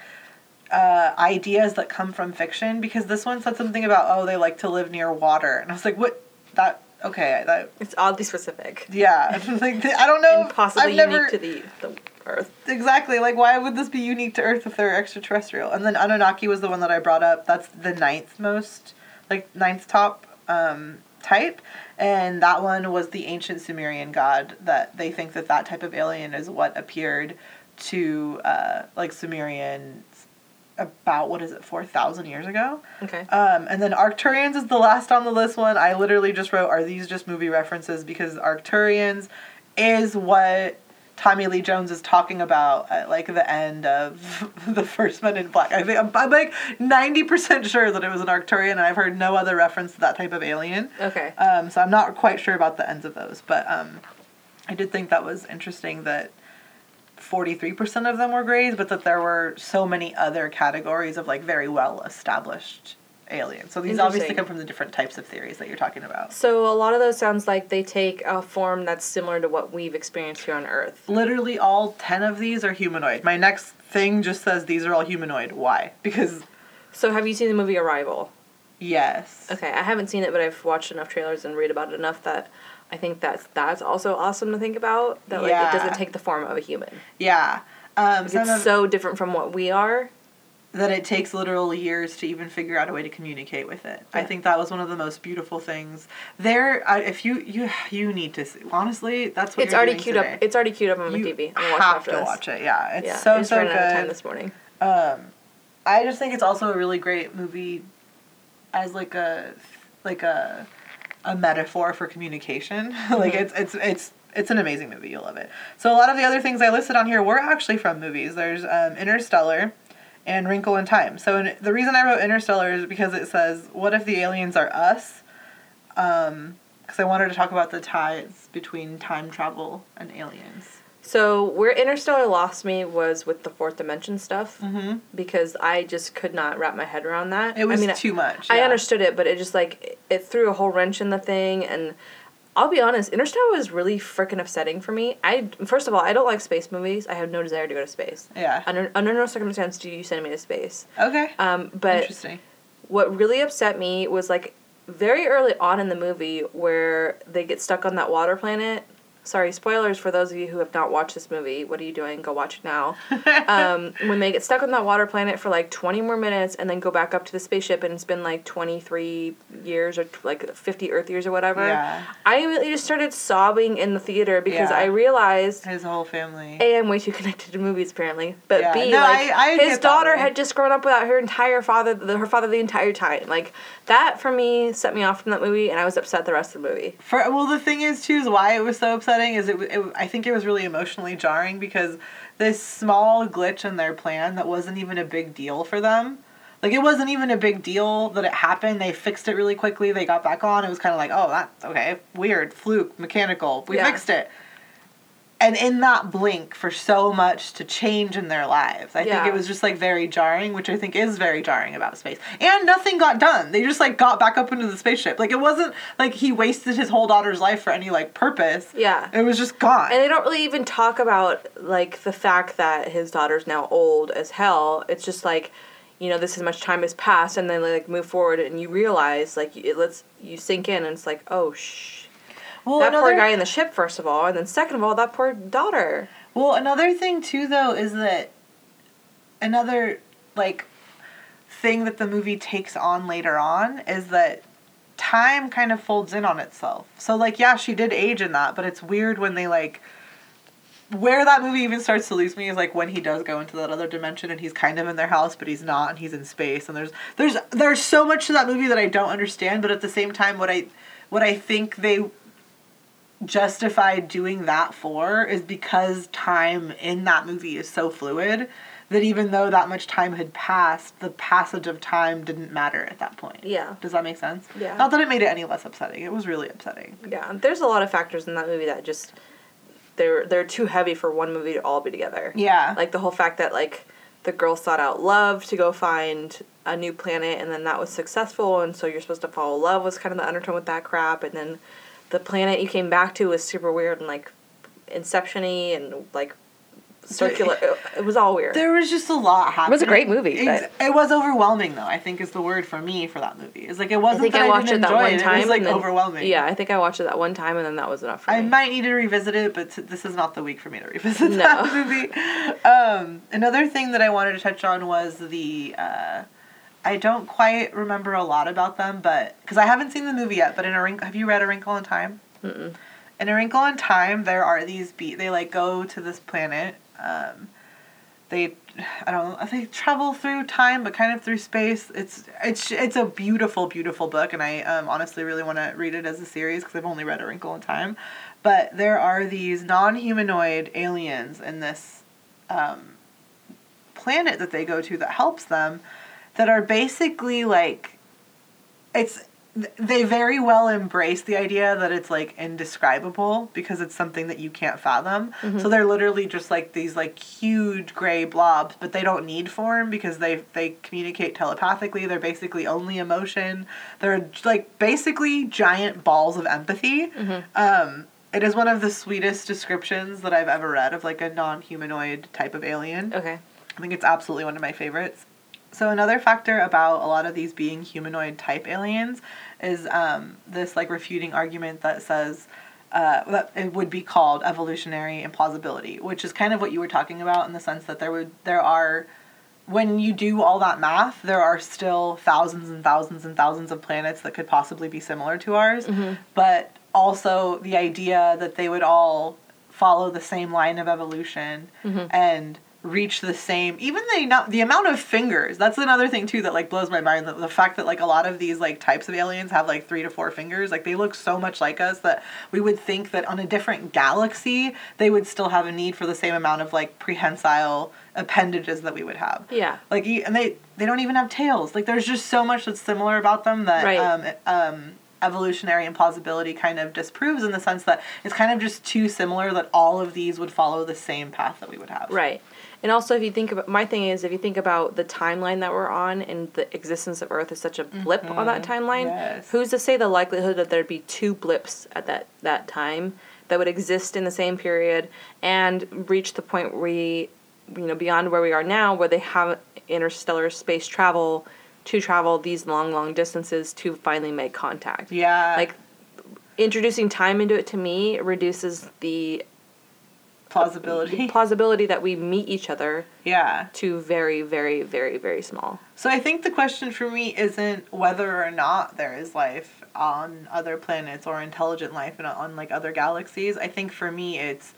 uh, ideas that come from fiction, because this one said something about, oh, they like to live near water. And I was like, what? That... Okay, that... It's oddly specific. Yeah. Like, I don't know. And possibly I've unique never, to the... the Earth. Exactly. Like, why would this be unique to Earth if they're extraterrestrial? And then Anunnaki was the one that I brought up. That's the ninth most, like, ninth top um, type. And that one was the ancient Sumerian god that they think that that type of alien is what appeared to, uh, like, Sumerian about, what is it, four thousand years ago? Okay. Um, and then Arcturians is the last on the list one. I literally just wrote, are these just movie references? Because Arcturians is what Tommy Lee Jones is talking about at, like, the end of the first Men in Black. I think I'm, I'm like ninety percent sure that it was an Arcturian, and I've heard no other reference to that type of alien. Okay. Um, so I'm not quite sure about the ends of those, but um, I did think that was interesting that forty-three percent of them were grays, but that there were so many other categories of, like, very well-established aliens. So these obviously come from the different types of theories that you're talking about. So a lot of those sounds like they take a form that's similar to what we've experienced here on Earth. Literally all ten of these are humanoid. My next thing just says these are all humanoid. Why? Because... So have you seen the movie Arrival? Yes. Okay, I haven't seen it, but I've watched enough trailers and read about it enough that I think that's, that's also awesome to think about. That, like, yeah. It doesn't take the form of a human. Yeah. Um, it's of- so different from what we are. That it takes literal years to even figure out a way to communicate with it. Yeah. I think that was one of the most beautiful things. There, I, if you, you you need to see. Honestly, that's what it's you're already queued today. up. It's already queued up on my you T V. I'm you have to this. watch it. Yeah, it's yeah, so I just so ran good. Out of time this morning. Um, I just think it's also a really great movie, as like a like a a metaphor for communication. Mm-hmm. Like it's it's it's. It's an amazing movie. You'll love it. So a lot of the other things I listed on here were actually from movies. There's um, Interstellar. And Wrinkle in Time. So in, the reason I wrote Interstellar is because it says, what if the aliens are us? Because um, I wanted to talk about the ties between time travel and aliens. So where Interstellar lost me was with the fourth dimension stuff. Mm-hmm. Because I just could not wrap my head around that. It was I mean, too much. Yeah. I understood it, but it just, like, it threw a whole wrench in the thing. And I'll be honest, Interstellar was really freaking upsetting for me. I First of all, I don't like space movies. I have no desire to go to space. Yeah. Under, under no circumstance do you send me to space. Okay. Um, but Interesting. What really upset me was, like, very early on in the movie where they get stuck on that water planet. Sorry, spoilers for those of you who have not watched this movie. What are you doing? Go watch it now. um, when they get stuck on that water planet for, like, twenty more minutes and then go back up to the spaceship and it's been, like, twenty-three years or, like, fifty Earth years or whatever. Yeah. I immediately just started sobbing in the theater because yeah. I realized... His whole family. A, I'm way too connected to movies, apparently. But yeah. B, no, like, I, I his daughter had just grown up without her entire father, the, her father the entire time. Like, that, for me, set me off from that movie and I was upset the rest of the movie. For Well, the thing is, too, is why it was so upset. Is it, it? I think it was really emotionally jarring because this small glitch in their plan that wasn't even a big deal for them. Like, it wasn't even a big deal that it happened. They fixed it really quickly. They got back on. It was kind of like, oh, that's okay. Weird. Fluke. Mechanical. We yeah. fixed it. And in that blink for so much to change in their lives. I yeah. think it was just, like, very jarring, which I think is very jarring about space. And nothing got done. They just, like, got back up into the spaceship. Like, it wasn't like he wasted his whole daughter's life for any, like, purpose. Yeah. It was just gone. And they don't really even talk about, like, the fact that his daughter's now old as hell. It's just, like, you know, this is much time has passed, and then, like, move forward, and you realize, like, it lets you sink in, and it's like, oh, shh. Well, that another... poor guy in the ship, first of all, and then second of all, that poor daughter. Well, another thing, too, though, is that another, like, thing that the movie takes on later on is that time kind of folds in on itself. So, like, yeah, she did age in that, but it's weird when they, like... Where that movie even starts to lose me is, like, when he does go into that other dimension and he's kind of in their house, but he's not, and he's in space, and there's there's there's so much to that movie that I don't understand, but at the same time, what I what I think they justified doing that for is because time in that movie is so fluid that even though that much time had passed, the passage of time didn't matter at that point. Yeah. Does that make sense? Yeah. Not that it made it any less upsetting. It was really upsetting. Yeah. There's a lot of factors in that movie that just... They're they're too heavy for one movie to all be together. Yeah. Like, the whole fact that, like, the girl sought out love to go find a new planet, and then that was successful, and so you're supposed to follow love was kind of the undertone with that crap, and then the planet you came back to was super weird and, like, Inception-y and, like, circular. It was all weird. There was just a lot happening. It was a great movie. But it was overwhelming, though, I think is the word for me for that movie. It's like, it wasn't I think that I, I watched didn't it that one it. time. It was, like, then, overwhelming. Yeah, I think I watched it that one time, and then that was enough for I me. I might need to revisit it, but t- this is not the week for me to revisit no. that movie. Um, another thing that I wanted to touch on was the... Uh, I don't quite remember a lot about them, but... Because I haven't seen the movie yet, but in A Wrinkle... Have you read A Wrinkle in Time? Mm-mm. In A Wrinkle in Time, there are these... Be- they, like, go to this planet... Um, they, I don't know, they travel through time, but kind of through space. It's, it's, it's a beautiful, beautiful book. And I, um, honestly really want to read it as a series cause I've only read A Wrinkle in Time, but there are these non-humanoid aliens in this, um, planet that they go to that helps them that are basically like, it's, they very well embrace the idea that it's, like, indescribable because it's something that you can't fathom. Mm-hmm. So they're literally just, like, these, like, huge gray blobs, but they don't need form because they they communicate telepathically. They're basically only emotion. They're, like, basically giant balls of empathy. Mm-hmm. Um, it is one of the sweetest descriptions that I've ever read of, like, a non-humanoid type of alien. Okay. I think it's absolutely one of my favorites. So another factor about a lot of these being humanoid type aliens is um, this like refuting argument that says uh, that it would be called evolutionary implausibility, which is kind of what you were talking about in the sense that there would there are when you do all that math, there are still thousands and thousands and thousands of planets that could possibly be similar to ours. Mm-hmm. But also the idea that they would all follow the same line of evolution mm-hmm. and reach the same, even the, the amount of fingers. That's another thing, too, that, like, blows my mind. The, the fact that, like, a lot of these, like, types of aliens have, like, three to four fingers. Like, they look so much like us that we would think that on a different galaxy, they would still have a need for the same amount of, like, prehensile appendages that we would have. Yeah. Like, and they, they don't even have tails. Like, there's just so much that's similar about them that... Right. Um, um, evolutionary implausibility kind of disproves in the sense that it's kind of just too similar that all of these would follow the same path that we would have. Right. And also if you think about, my thing is if you think about the timeline that we're on and the existence of Earth is such a blip mm-hmm. on that timeline, yes. who's to say the likelihood that there'd be two blips at that, that time that would exist in the same period and reach the point where we, you know, beyond where we are now where they have interstellar space travel to travel these long, long distances to finally make contact. Yeah. Like, introducing time into it, to me, reduces the... Plausibility. The plausibility that we meet each other. Yeah. To very, very, very, very small. So I think the question for me isn't whether or not there is life on other planets or intelligent life and on, like, other galaxies. I think for me it's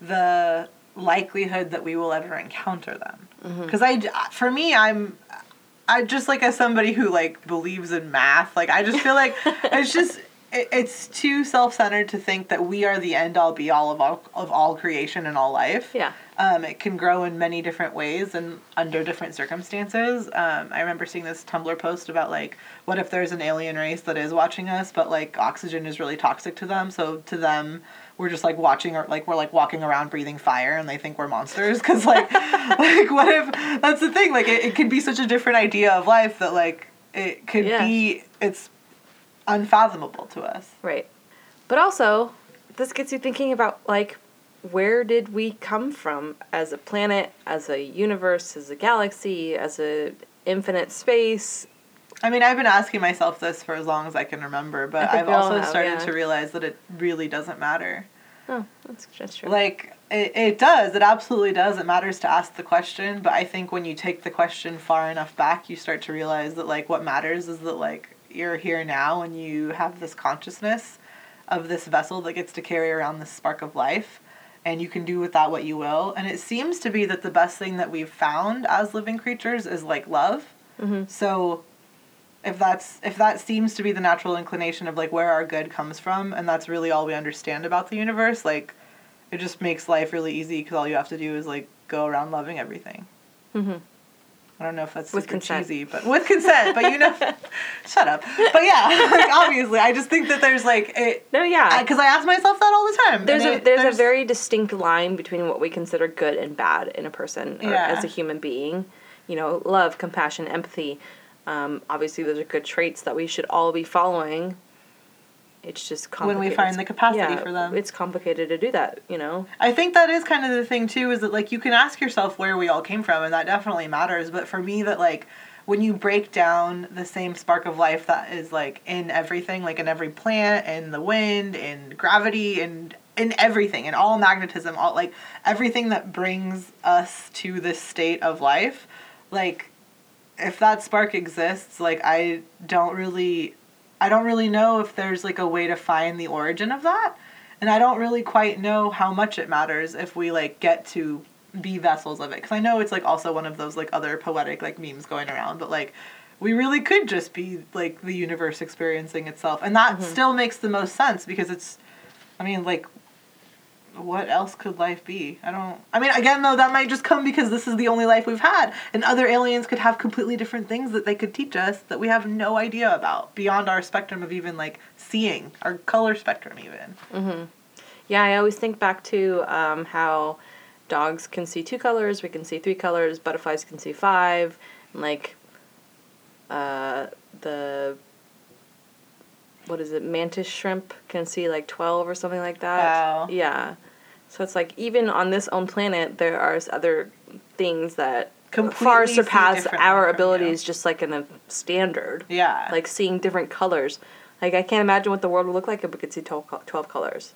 the likelihood that we will ever encounter them. Because mm-hmm. I, for me, I'm... I just, like, as somebody who, like, believes in math, like, I just feel like it's just, it, it's too self-centered to think that we are the end-all, be-all of all, of all creation and all life. Yeah. Um, it can grow in many different ways and under different circumstances. Um, I remember seeing this Tumblr post about, like, what if there's an alien race that is watching us, but, like, oxygen is really toxic to them, so to them... We're just, like, watching, or, like, we're, like, walking around breathing fire, and they think we're monsters, because, like, like, what if, that's the thing, like, it, it could be such a different idea of life that, like, it could yeah. be, it's unfathomable to us. Right. But also, this gets you thinking about, like, where did we come from as a planet, as a universe, as a galaxy, as a infinite space, I mean, I've been asking myself this for as long as I can remember, but I've also have, started yeah. to realize that it really doesn't matter. Oh, that's, that's true. Like, it, it does. It absolutely does. It matters to ask the question, but I think when you take the question far enough back, you start to realize that, like, what matters is that, like, you're here now and you have this consciousness of this vessel that gets to carry around this spark of life, and you can do with that what you will. And it seems to be that the best thing that we've found as living creatures is, like, love. Mm-hmm. So... If that's if that seems to be the natural inclination of, like, where our good comes from, and that's really all we understand about the universe, like, it just makes life really easy because all you have to do is, like, go around loving everything. Mm-hmm. I don't know if that's with super consent. cheesy, but with consent, but you know, shut up. But yeah, like, obviously, I just think that there's like it. No, yeah, because I, I ask myself that all the time. There's a it, there's, there's a very distinct line between what we consider good and bad in a person or yeah. as a human being. You know, love, compassion, empathy. Um, obviously, those are good traits that we should all be following. It's just complicated. When we find the capacity yeah, for them. It's complicated to do that, you know? I think that is kind of the thing, too, is that, like, you can ask yourself where we all came from, and that definitely matters. But for me, that, like, when you break down the same spark of life that is, like, in everything, like, in every plant, in the wind, in gravity, and in everything, in all magnetism, all, like, everything that brings us to this state of life, like... If that spark exists, like, I don't really, I don't really know if there's, like, a way to find the origin of that. And I don't really quite know how much it matters if we, like, get to be vessels of it. Because I know it's, like, also one of those, like, other poetic, like, memes going around. But, like, we really could just be, like, the universe experiencing itself. And that mm-hmm. still makes the most sense because it's, I mean, like... What else could life be? I don't... I mean, again, though, that might just come because this is the only life we've had. And other aliens could have completely different things that they could teach us that we have no idea about beyond our spectrum of even, like, seeing. Our color spectrum, even. Mm-hmm. Yeah, I always think back to um, how dogs can see two colors, we can see three colors, butterflies can see five, and, like, uh, the... What is it? Mantis shrimp can see like twelve or something like that. Wow. Yeah. So it's like even on this own planet, there are other things that completely far surpass our abilities, just like in a standard. Yeah. Like seeing different colors. Like I can't imagine what the world would look like if we could see twelve colors.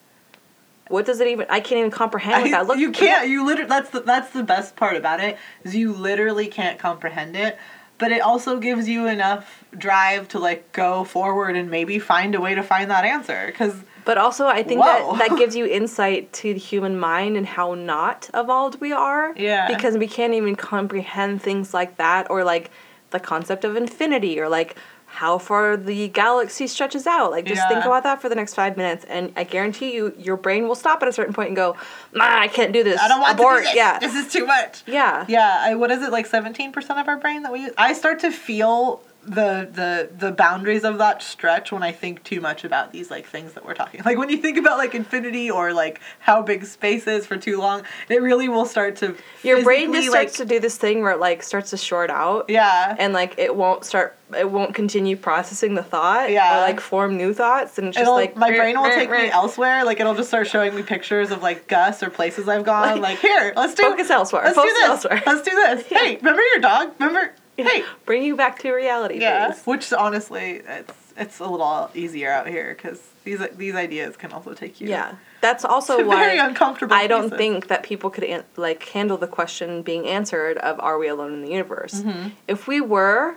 What does it even? I can't even comprehend what that looks like. You can't. You literally. That's the, that's the best part about it is you literally can't comprehend it. But it also gives you enough drive to, like, go forward and maybe find a way to find that answer. 'Cause, but also, I think whoa. that, that gives you insight to the human mind and how not evolved we are. Yeah. Because we can't even comprehend things like that or, like, the concept of infinity or, like, how far the galaxy stretches out. Like, just yeah. think about that for the next five minutes, and I guarantee you, your brain will stop at a certain point and go, nah, I can't do this. I don't want Abort. to do this. Yeah. This is too much. Yeah. Yeah. I, what is it, like seventeen percent of our brain that we use? I start to feel the, the, the boundaries of that stretch when I think too much about these, like, things that we're talking. Like, when you think about, like, infinity or, like, how big space is for too long, it really will start to your brain just starts like, to do this thing where it, like, starts to short out. Yeah. And, like, it won't start... It won't continue processing the thought yeah. or, like, form new thoughts. And it's it'll, just, like... My brain will take me elsewhere. Like, it'll just start showing me pictures of, like, Gus or places I've gone. Like, like here, let's do... Focus elsewhere. Let's focus do this. Elsewhere. Let's do this. Yeah. Hey, remember your dog? Remember... Yeah. Hey. Bring you back to reality, yeah. please. Which, honestly, it's it's a little easier out here because these these ideas can also take you... Yeah. That's also why... Very uncomfortable I don't places. think that people could, an- like, handle the question being answered of, are we alone in the universe? Mm-hmm. If we were...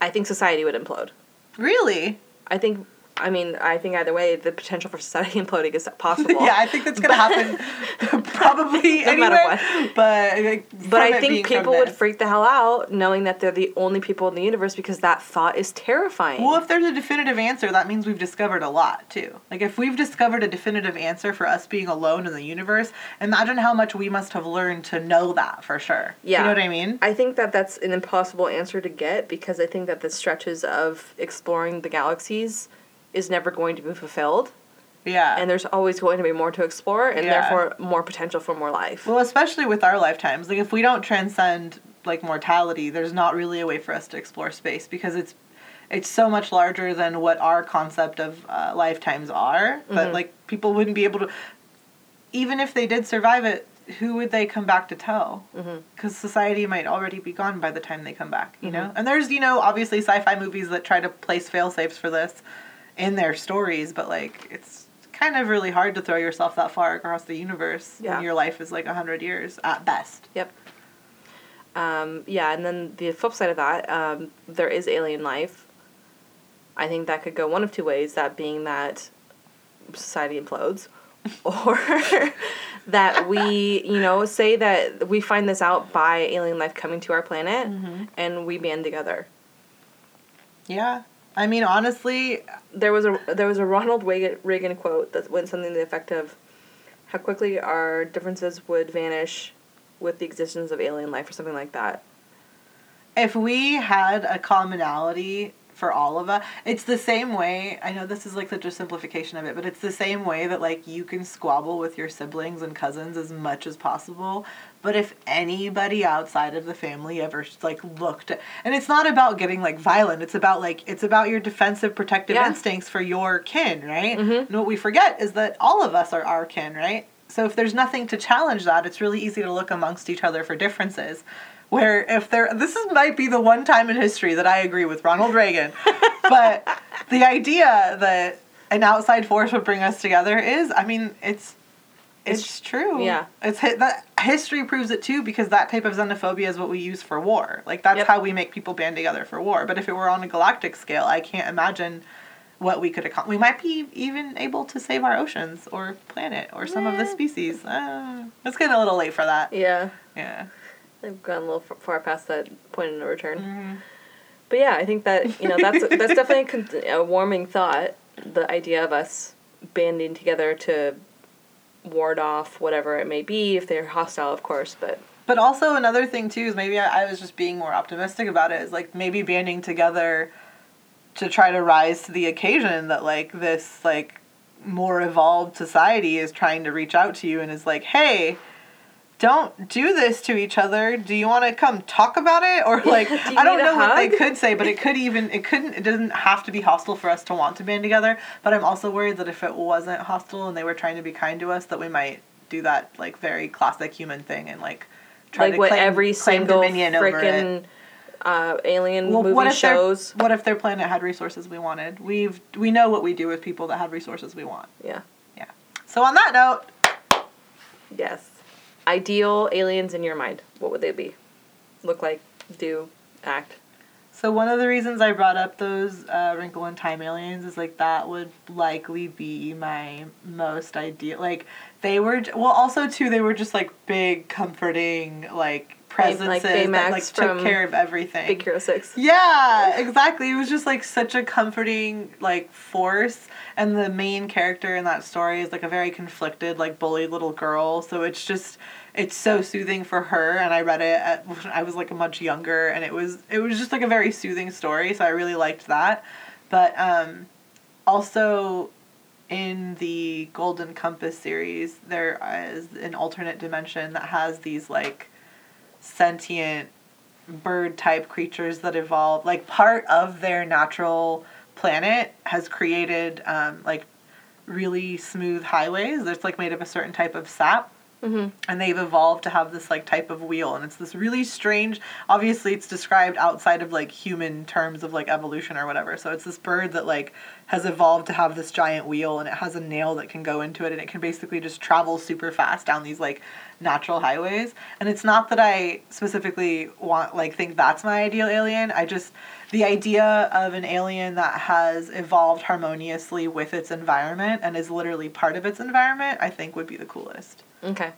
I think society would implode. Really? I think, I mean, I think either way, the potential for society imploding is possible. Yeah, I think that's going to happen probably no anyway. No matter what. But, like, but I think people would freak the hell out knowing that they're the only people in the universe because that thought is terrifying. Well, if there's a definitive answer, that means we've discovered a lot, too. Like, if we've discovered a definitive answer for us being alone in the universe, imagine how much we must have learned to know that for sure. Yeah. You know what I mean? I think that that's an impossible answer to get because I think that the stretches of exploring the galaxies is never going to be fulfilled. Yeah. And there's always going to be more to explore and yeah. therefore more potential for more life. Well, especially with our lifetimes. Like, if we don't transcend, like, mortality, there's not really a way for us to explore space because it's it's so much larger than what our concept of uh, lifetimes are. But, mm-hmm. like, people wouldn't be able to... Even if they did survive it, who would they come back to tell? Because mm-hmm. society might already be gone by the time they come back, you mm-hmm. know? And there's, you know, obviously sci-fi movies that try to place fail-safes for this in their stories, but, like, it's kind of really hard to throw yourself that far across the universe yeah. when your life is, like, a hundred years at best. Yep. Um, yeah, and then the flip side of that, um, there is alien life. I think that could go one of two ways, that being that society implodes, or that we, you know, say that we find this out by alien life coming to our planet, mm-hmm. and we band together. Yeah. I mean, honestly, there was a there was a Ronald Reagan quote that went something to the effect of, how quickly our differences would vanish with the existence of alien life, or something like that. If we had a commonality for all of us, it's the same way, I know this is like such a simplification of it, but it's the same way that, like, you can squabble with your siblings and cousins as much as possible, but if anybody outside of the family ever, like, looked at, and it's not about getting, like, violent, it's about, like, it's about your defensive protective yeah. instincts for your kin, right? Mm-hmm. And what we forget is that all of us are our kin, right? So if there's nothing to challenge that, it's really easy to look amongst each other for differences. Where if there, this is, might be the one time in history that I agree with Ronald Reagan, but the idea that an outside force would bring us together is, I mean, it's it's, it's true. Yeah, it's that history proves it too, because that type of xenophobia is what we use for war. Like, that's yep. how we make people band together for war. But if it were on a galactic scale, I can't imagine what we could accomplish. We might be even able to save our oceans or planet or some yeah. of the species. Uh, it's getting a little late for that. Yeah. Yeah. They've gone a little far past that point of no return. Mm-hmm. But yeah, I think that, you know, that's that's definitely a, con- a warming thought, the idea of us banding together to ward off whatever it may be, if they're hostile, of course, but... But also another thing, too, is maybe I, I was just being more optimistic about it, is, like, maybe banding together to try to rise to the occasion that, like, this, like, more evolved society is trying to reach out to you and is like, hey... Don't do this to each other. Do you want to come talk about it? Or, like, do I don't know what they could say, but it could even, it couldn't, it doesn't have to be hostile for us to want to band together. But I'm also worried that if it wasn't hostile and they were trying to be kind to us, that we might do that, like, very classic human thing and, like, try like to what claim, every claim dominion over it. Uh, alien well, movie what shows. What if their planet had resources we wanted? We've, we know what we do with people that have resources we want. Yeah. Yeah. So on that note. Yes. Ideal aliens in your mind, what would they be? Look like, do, act. So one of the reasons I brought up those uh, Wrinkle in Time aliens is, like, that would likely be my most ideal. Like, they were, well, also, too, they were just, like, big, comforting, like, presences like that, like, took care of everything. Big Hero six. Yeah, exactly. It was just, like, such a comforting, like, force. And the main character in that story is, like, a very conflicted, like, bullied little girl. So it's just, it's so soothing for her. And I read it at, I was, like, much younger. And it was, it was just, like, a very soothing story. So I really liked that. But um, also in the Golden Compass series, there is an alternate dimension that has these, like, sentient bird-type creatures that evolve. Like, part of their natural... planet has created um, like really smooth highways that's like made of a certain type of sap, mm-hmm. and they've evolved to have this like type of wheel, and it's this really strange. Obviously, it's described outside of like human terms of like evolution or whatever. So it's this bird that like has evolved to have this giant wheel, and it has a nail that can go into it, and it can basically just travel super fast down these like natural highways. And it's not that I specifically want like think that's my ideal alien. I just. The idea of an alien that has evolved harmoniously with its environment and is literally part of its environment, I think would be the coolest. Okay.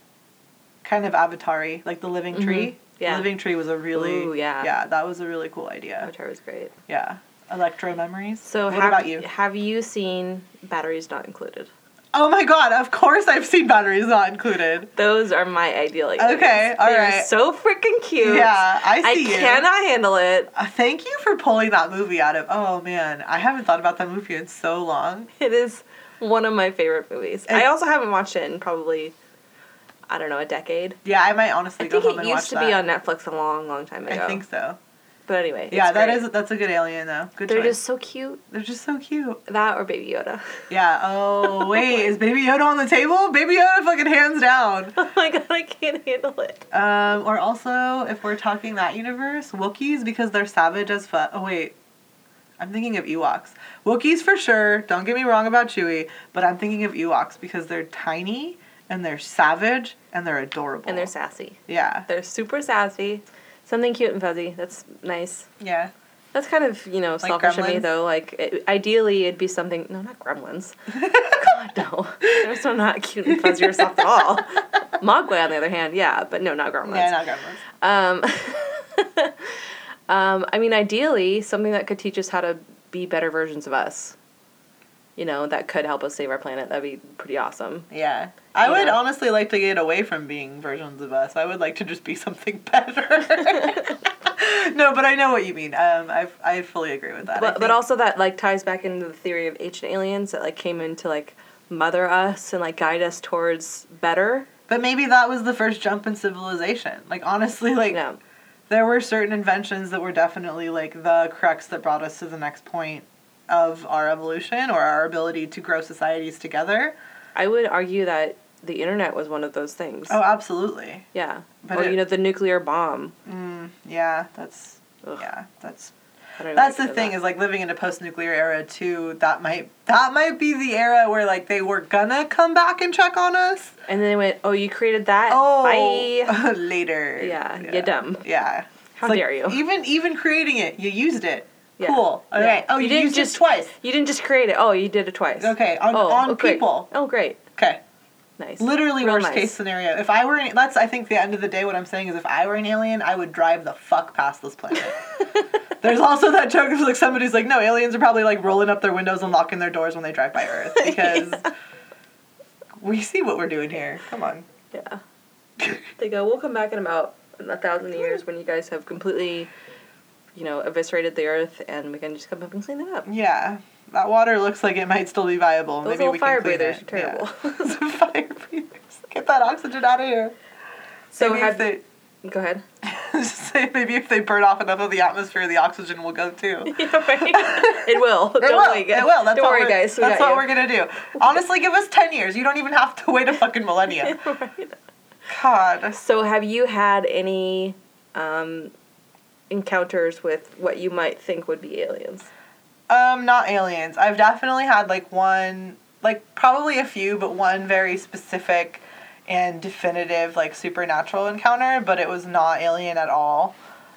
Kind of Avatar-y, like the living mm-hmm. tree. Yeah. The living tree was a really... Ooh, yeah. Yeah, that was a really cool idea. Avatar was great. Yeah. Electro memories. So what have, about you? Have you seen Batteries Not Included? Oh my god, of course I've seen Batteries Not Included. Those are my ideal aliens. Okay, all they right. They're so freaking cute. Yeah, I see I you. I cannot handle it. Uh, thank you for pulling that movie out of... Oh man, I haven't thought about that movie in so long. It is one of my favorite movies. It's, I also haven't watched it in probably, I don't know, a decade. Yeah, I might honestly I go home and watch that. I think it used to that. be on Netflix a long, long time ago. I think so. But anyway, yeah, it's that great. is that's a good alien though. Good They're choice. just so cute. They're just so cute. That or Baby Yoda. Yeah. Oh wait, is Baby Yoda on the table? Baby Yoda, fucking hands down. Oh my god, I can't handle it. Um, or also, if we're talking that universe, Wookiees, because they're savage as fuck. Oh wait, I'm thinking of Ewoks. Wookiees for sure. Don't get me wrong about Chewie, but I'm thinking of Ewoks because they're tiny and they're savage and they're adorable and they're sassy. Yeah. They're super sassy. Something cute and fuzzy. That's nice. Yeah. That's kind of, you know, like selfish of me, though. Like, it, ideally, it'd be something... No, not gremlins. God, no. They're so not cute and fuzzy or soft at all. Mogwai, on the other hand, yeah. But no, not gremlins. Yeah, not gremlins. Um, um, I mean, ideally, something that could teach us how to be better versions of us. You know, that could help us save our planet. That'd be pretty awesome. Yeah. I you would know? honestly like to get away from being versions of us. I would like to just be something better. No, but I know what you mean. Um, I I fully agree with that. But, but also that, like, ties back into the theory of ancient aliens that, like, came in to, like, mother us and, like, guide us towards better. But maybe that was the first jump in civilization. Like, honestly, like, no. there were certain inventions that were definitely, like, the crux that brought us to the next point of our evolution or our ability to grow societies together. I would argue that the internet was one of those things. Oh, absolutely. Yeah. But or, it, you know, the nuclear bomb. Mm, yeah, that's... Ugh. Yeah, that's... That's the thing, that. is, like, living in a post-nuclear era, too, that might that might be the era where, like, they were gonna come back and check on us. And then they went, oh, you created that? Oh, bye. Later. Yeah, yeah, you're dumb. Yeah. How it's dare like, you? Even even creating it, you used it. Yeah. Cool. All yeah. right. Oh, you, you didn't used just, it twice. You didn't just create it. Oh, you did it twice. Okay. On, oh, on oh, people. Great. Oh, great. Okay. Nice. Literally Real worst nice. case scenario. If I were an, that's I think the end of the day what I'm saying is if I were an alien, I would drive the fuck past this planet. There's also that joke of like somebody's like, no, aliens are probably like rolling up their windows and locking their doors when they drive by Earth because yeah. we see what we're doing here. Come on. Yeah. They go, we'll come back in about a thousand years when you guys have completely, you know, eviscerated the Earth and we can just come up and clean it up. Yeah. That water looks like it might still be viable. Those Maybe little we fire can breathers it. are terrible. Yeah. Fire breathers. Get that oxygen out of here. So maybe have they... Go ahead. Say maybe if they burn off enough of the atmosphere, the oxygen will go too. Yeah, right. It will. It Don't will. It will. That's Don't worry, guys. We that's what you. we're gonna do. Honestly, give us ten years. You don't even have to wait a fucking millennia. Right. God. So, have you had any um, encounters with what you might think would be aliens? Um, not aliens. I've definitely had, like, one, like, probably a few, but one very specific and definitive, like, supernatural encounter, but it was not alien at all.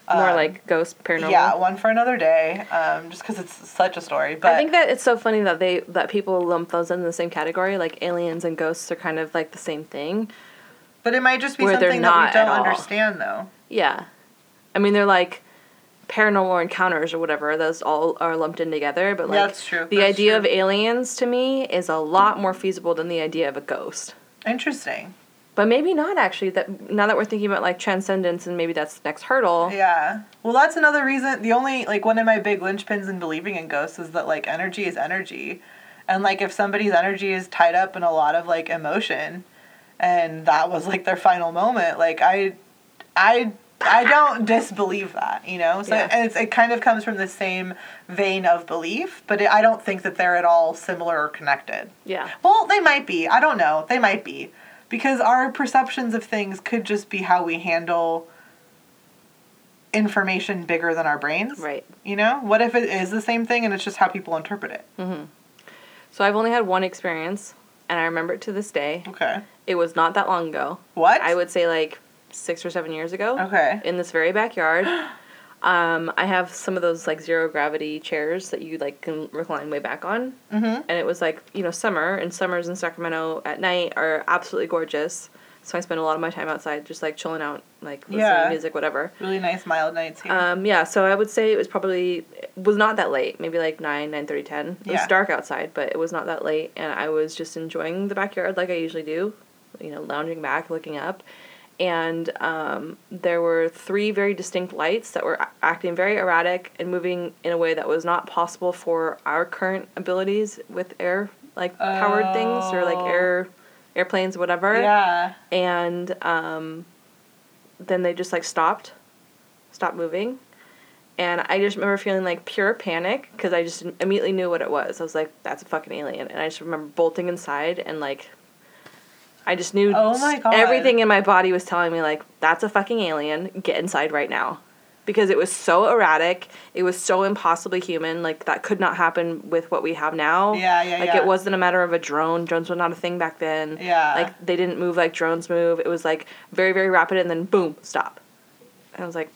Um, More like ghost paranormal? Yeah, one for another day, um, just because it's such a story. But I think that it's so funny that they, that people lump those in the same category, like, aliens and ghosts are kind of, like, the same thing. But it might just be something that we don't understand, though. Yeah. I mean, they're like... paranormal encounters or whatever, those all are lumped in together, but like yeah, that's true. the that's idea true. of aliens to me is a lot more feasible than the idea of a ghost. Interesting. But maybe not actually, that now that we're thinking about like transcendence and maybe that's the next hurdle. Yeah. Well, that's another reason, the only, like one of my big linchpins in believing in ghosts is that like energy is energy. And like if somebody's energy is tied up in a lot of like emotion and that was like their final moment, like I, I I don't disbelieve that, you know? So yeah. and it's, it kind of comes from the same vein of belief, but it, I don't think that they're at all similar or connected. Yeah. Well, they might be. I don't know. They might be. Because our perceptions of things could just be how we handle information bigger than our brains. Right. You know? What if it is the same thing and it's just how people interpret it? Mm-hmm. So I've only had one experience, and I remember it to this day. Okay. It was not that long ago. What? I would say, like... six or seven years ago. Okay. In this very backyard. Um, I have some of those, like, zero-gravity chairs that you, like, can recline way back on. Mm-hmm. And it was, like, you know, summer, and summers in Sacramento at night are absolutely gorgeous. So I spend a lot of my time outside just, like, chilling out, like, listening yeah. to music, whatever. Really nice, mild nights here. Um, yeah, so I would say it was probably, it was not that late, maybe, like, nine, nine thirty, ten. It yeah. was dark outside, but it was not that late, and I was just enjoying the backyard like I usually do, you know, lounging back, looking up. And um, there were three very distinct lights that were acting very erratic and moving in a way that was not possible for our current abilities with air, like, powered oh. things or, like, air airplanes, whatever. Yeah. And um, then they just, like, stopped, stopped moving. And I just remember feeling, like, pure panic, because I just immediately knew what it was. I was like, that's a fucking alien. And I just remember bolting inside, and, like, I just knew oh my God. everything in my body was telling me, like, that's a fucking alien. Get inside right now. Because it was so erratic. It was so impossibly human. Like, that could not happen with what we have now. Yeah, yeah, like, yeah. It wasn't a matter of a drone. Drones were not a thing back then. Yeah. Like, they didn't move like drones move. It was, like, very, very rapid, and then, boom, stop. And I was like,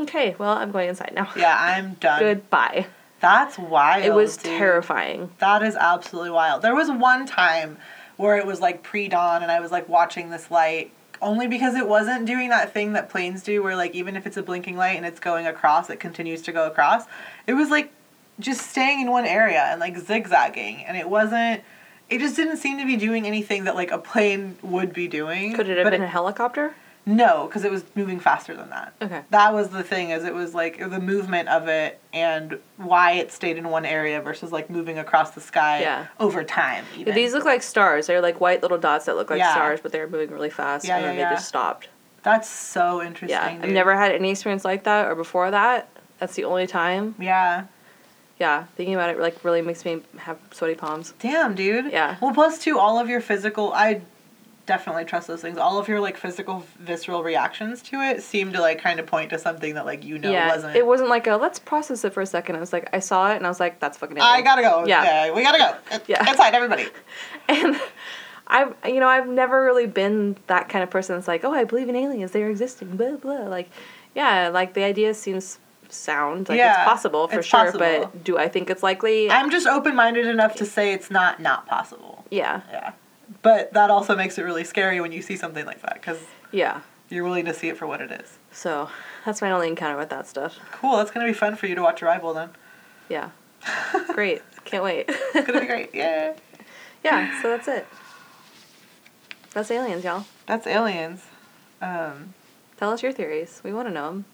okay, well, I'm going inside now. Yeah, I'm done. Goodbye. That's wild, It was dude. terrifying. That is absolutely wild. There was one time where it was, like, pre-dawn, and I was, like, watching this light. Only because it wasn't doing that thing that planes do where, like, even if it's a blinking light and it's going across, it continues to go across. It was, like, just staying in one area and, like, zigzagging. And it wasn't... It just didn't seem to be doing anything that, like, a plane would be doing. Could it have but been it, a helicopter? No, because it was moving faster than that. Okay. That was the thing, is it was, like, the movement of it and why it stayed in one area versus, like, moving across the sky yeah. over time, even. Yeah, these look like stars. They're, like, white little dots that look like yeah. stars, but they were moving really fast, yeah, and then yeah, they yeah. just stopped. That's so interesting, Yeah, dude. I've never had any experience like that or before that. That's the only time. Yeah. Yeah, thinking about it, like, really makes me have sweaty palms. Damn, dude. Yeah. Well, plus, too, all of your physical... I definitely trust those things. All of your, like, physical, visceral reactions to it seem to, like, kind of point to something that, like, you know yeah, wasn't. It wasn't like a, let's process it for a second. It was like, I saw it, and I was like, that's fucking it. I gotta go. Yeah. yeah we gotta go. Yeah. Inside, everybody. And I've, you know, I've never really been that kind of person that's like, oh, I believe in aliens. They're existing. Blah, blah. Like, yeah, like, the idea seems... sound like yeah, it's possible for it's sure possible. But do I think it's likely? I'm just open-minded enough to say it's not not possible. Yeah, yeah, but that also makes it really scary when you see something like that, because yeah, you're willing to see it for what it is. So that's my only encounter with that stuff. Cool, that's gonna be fun for you to watch Arrival then. Yeah, great, can't wait. It's gonna be great. Yeah, yeah. So that's it. That's aliens, y'all. That's aliens. Um, tell us your theories. We want to know them.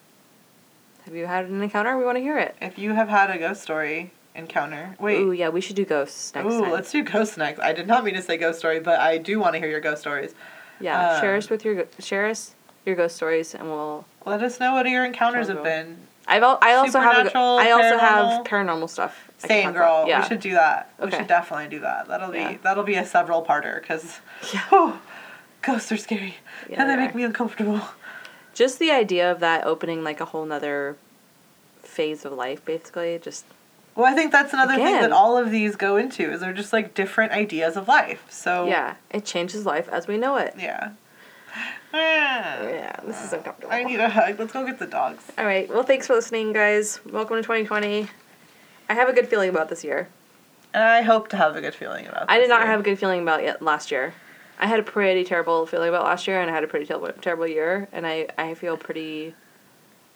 Have you had an encounter? We want to hear it. If you have had a ghost story encounter. Wait. Ooh, yeah, we should do ghosts next Ooh, time. Ooh, let's do ghosts next. I did not mean to say ghost story, but I do want to hear your ghost stories. Yeah, um, share us with your share us your ghost stories, and we'll... Let us know what your encounters have been. I've al- I also have a, I also paranormal. have paranormal stuff. Same, girl. Yeah. We should do that. Okay. We should definitely do that. That'll be, yeah. that'll be a several-parter, because yeah. oh, ghosts are scary, yeah, and they, they make me uncomfortable. Just the idea of that opening, like, a whole nother phase of life, basically, just... Well, I think that's another again. thing that all of these go into, is they're just, like, different ideas of life, so... Yeah, it changes life as we know it. Yeah. Yeah, this is uncomfortable. I need a hug. Let's go get the dogs. All right, well, thanks for listening, guys. Welcome to twenty twenty. I have a good feeling about this year. I hope to have a good feeling about this I did not year. have a good feeling about yet last year. I had a pretty terrible feeling about last year, and I had a pretty terrible, terrible year, and I, I feel pretty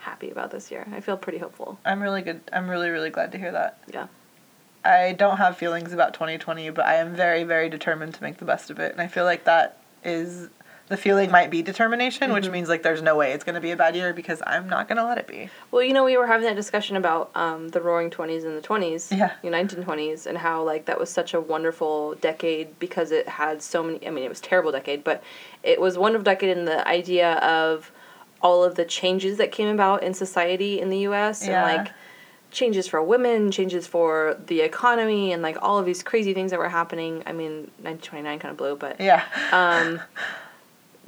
happy about this year. I feel pretty hopeful. I'm really good. I'm really, really glad to hear that. Yeah. I don't have feelings about twenty twenty, but I am very, very determined to make the best of it, and I feel like that is... The feeling might be determination, mm-hmm. which means, like, there's no way it's going to be a bad year, because I'm not going to let it be. Well, you know, we were having that discussion about um, the Roaring Twenties and the twenties, yeah. the nineteen twenties, and how, like, that was such a wonderful decade because it had so many... I mean, it was a terrible decade, but it was a wonderful decade in the idea of all of the changes that came about in society in the U S Yeah. And, like, changes for women, changes for the economy, and, like, all of these crazy things that were happening. I mean, nineteen twenty-nine kind of blew, but... Yeah. Um...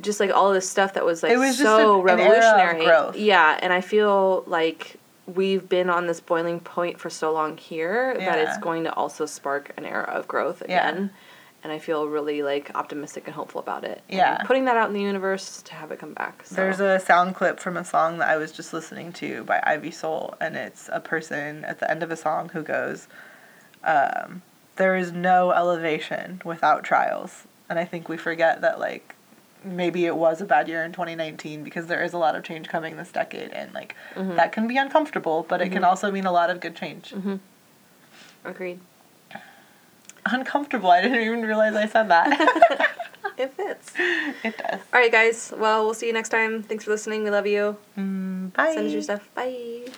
Just, like, all this stuff that was, like, it was so just a, revolutionary. An era of growth. Yeah, and I feel like we've been on this boiling point for so long here yeah. that it's going to also spark an era of growth again. Yeah. And I feel really, like, optimistic and hopeful about it. Yeah. And putting that out in the universe to have it come back. So. There's a sound clip from a song that I was just listening to by Ivy Soul, and it's a person at the end of a song who goes, um, there is no elevation without trials. And I think we forget that, like, maybe it was a bad year in twenty nineteen because there is a lot of change coming this decade, and, like, mm-hmm. that can be uncomfortable, but mm-hmm. it can also mean a lot of good change. Mm-hmm. Agreed. Uncomfortable. I didn't even realize I said that. It fits. It does. All right, guys. Well, we'll see you next time. Thanks for listening. We love you. Mm, bye. Send us your stuff. Bye.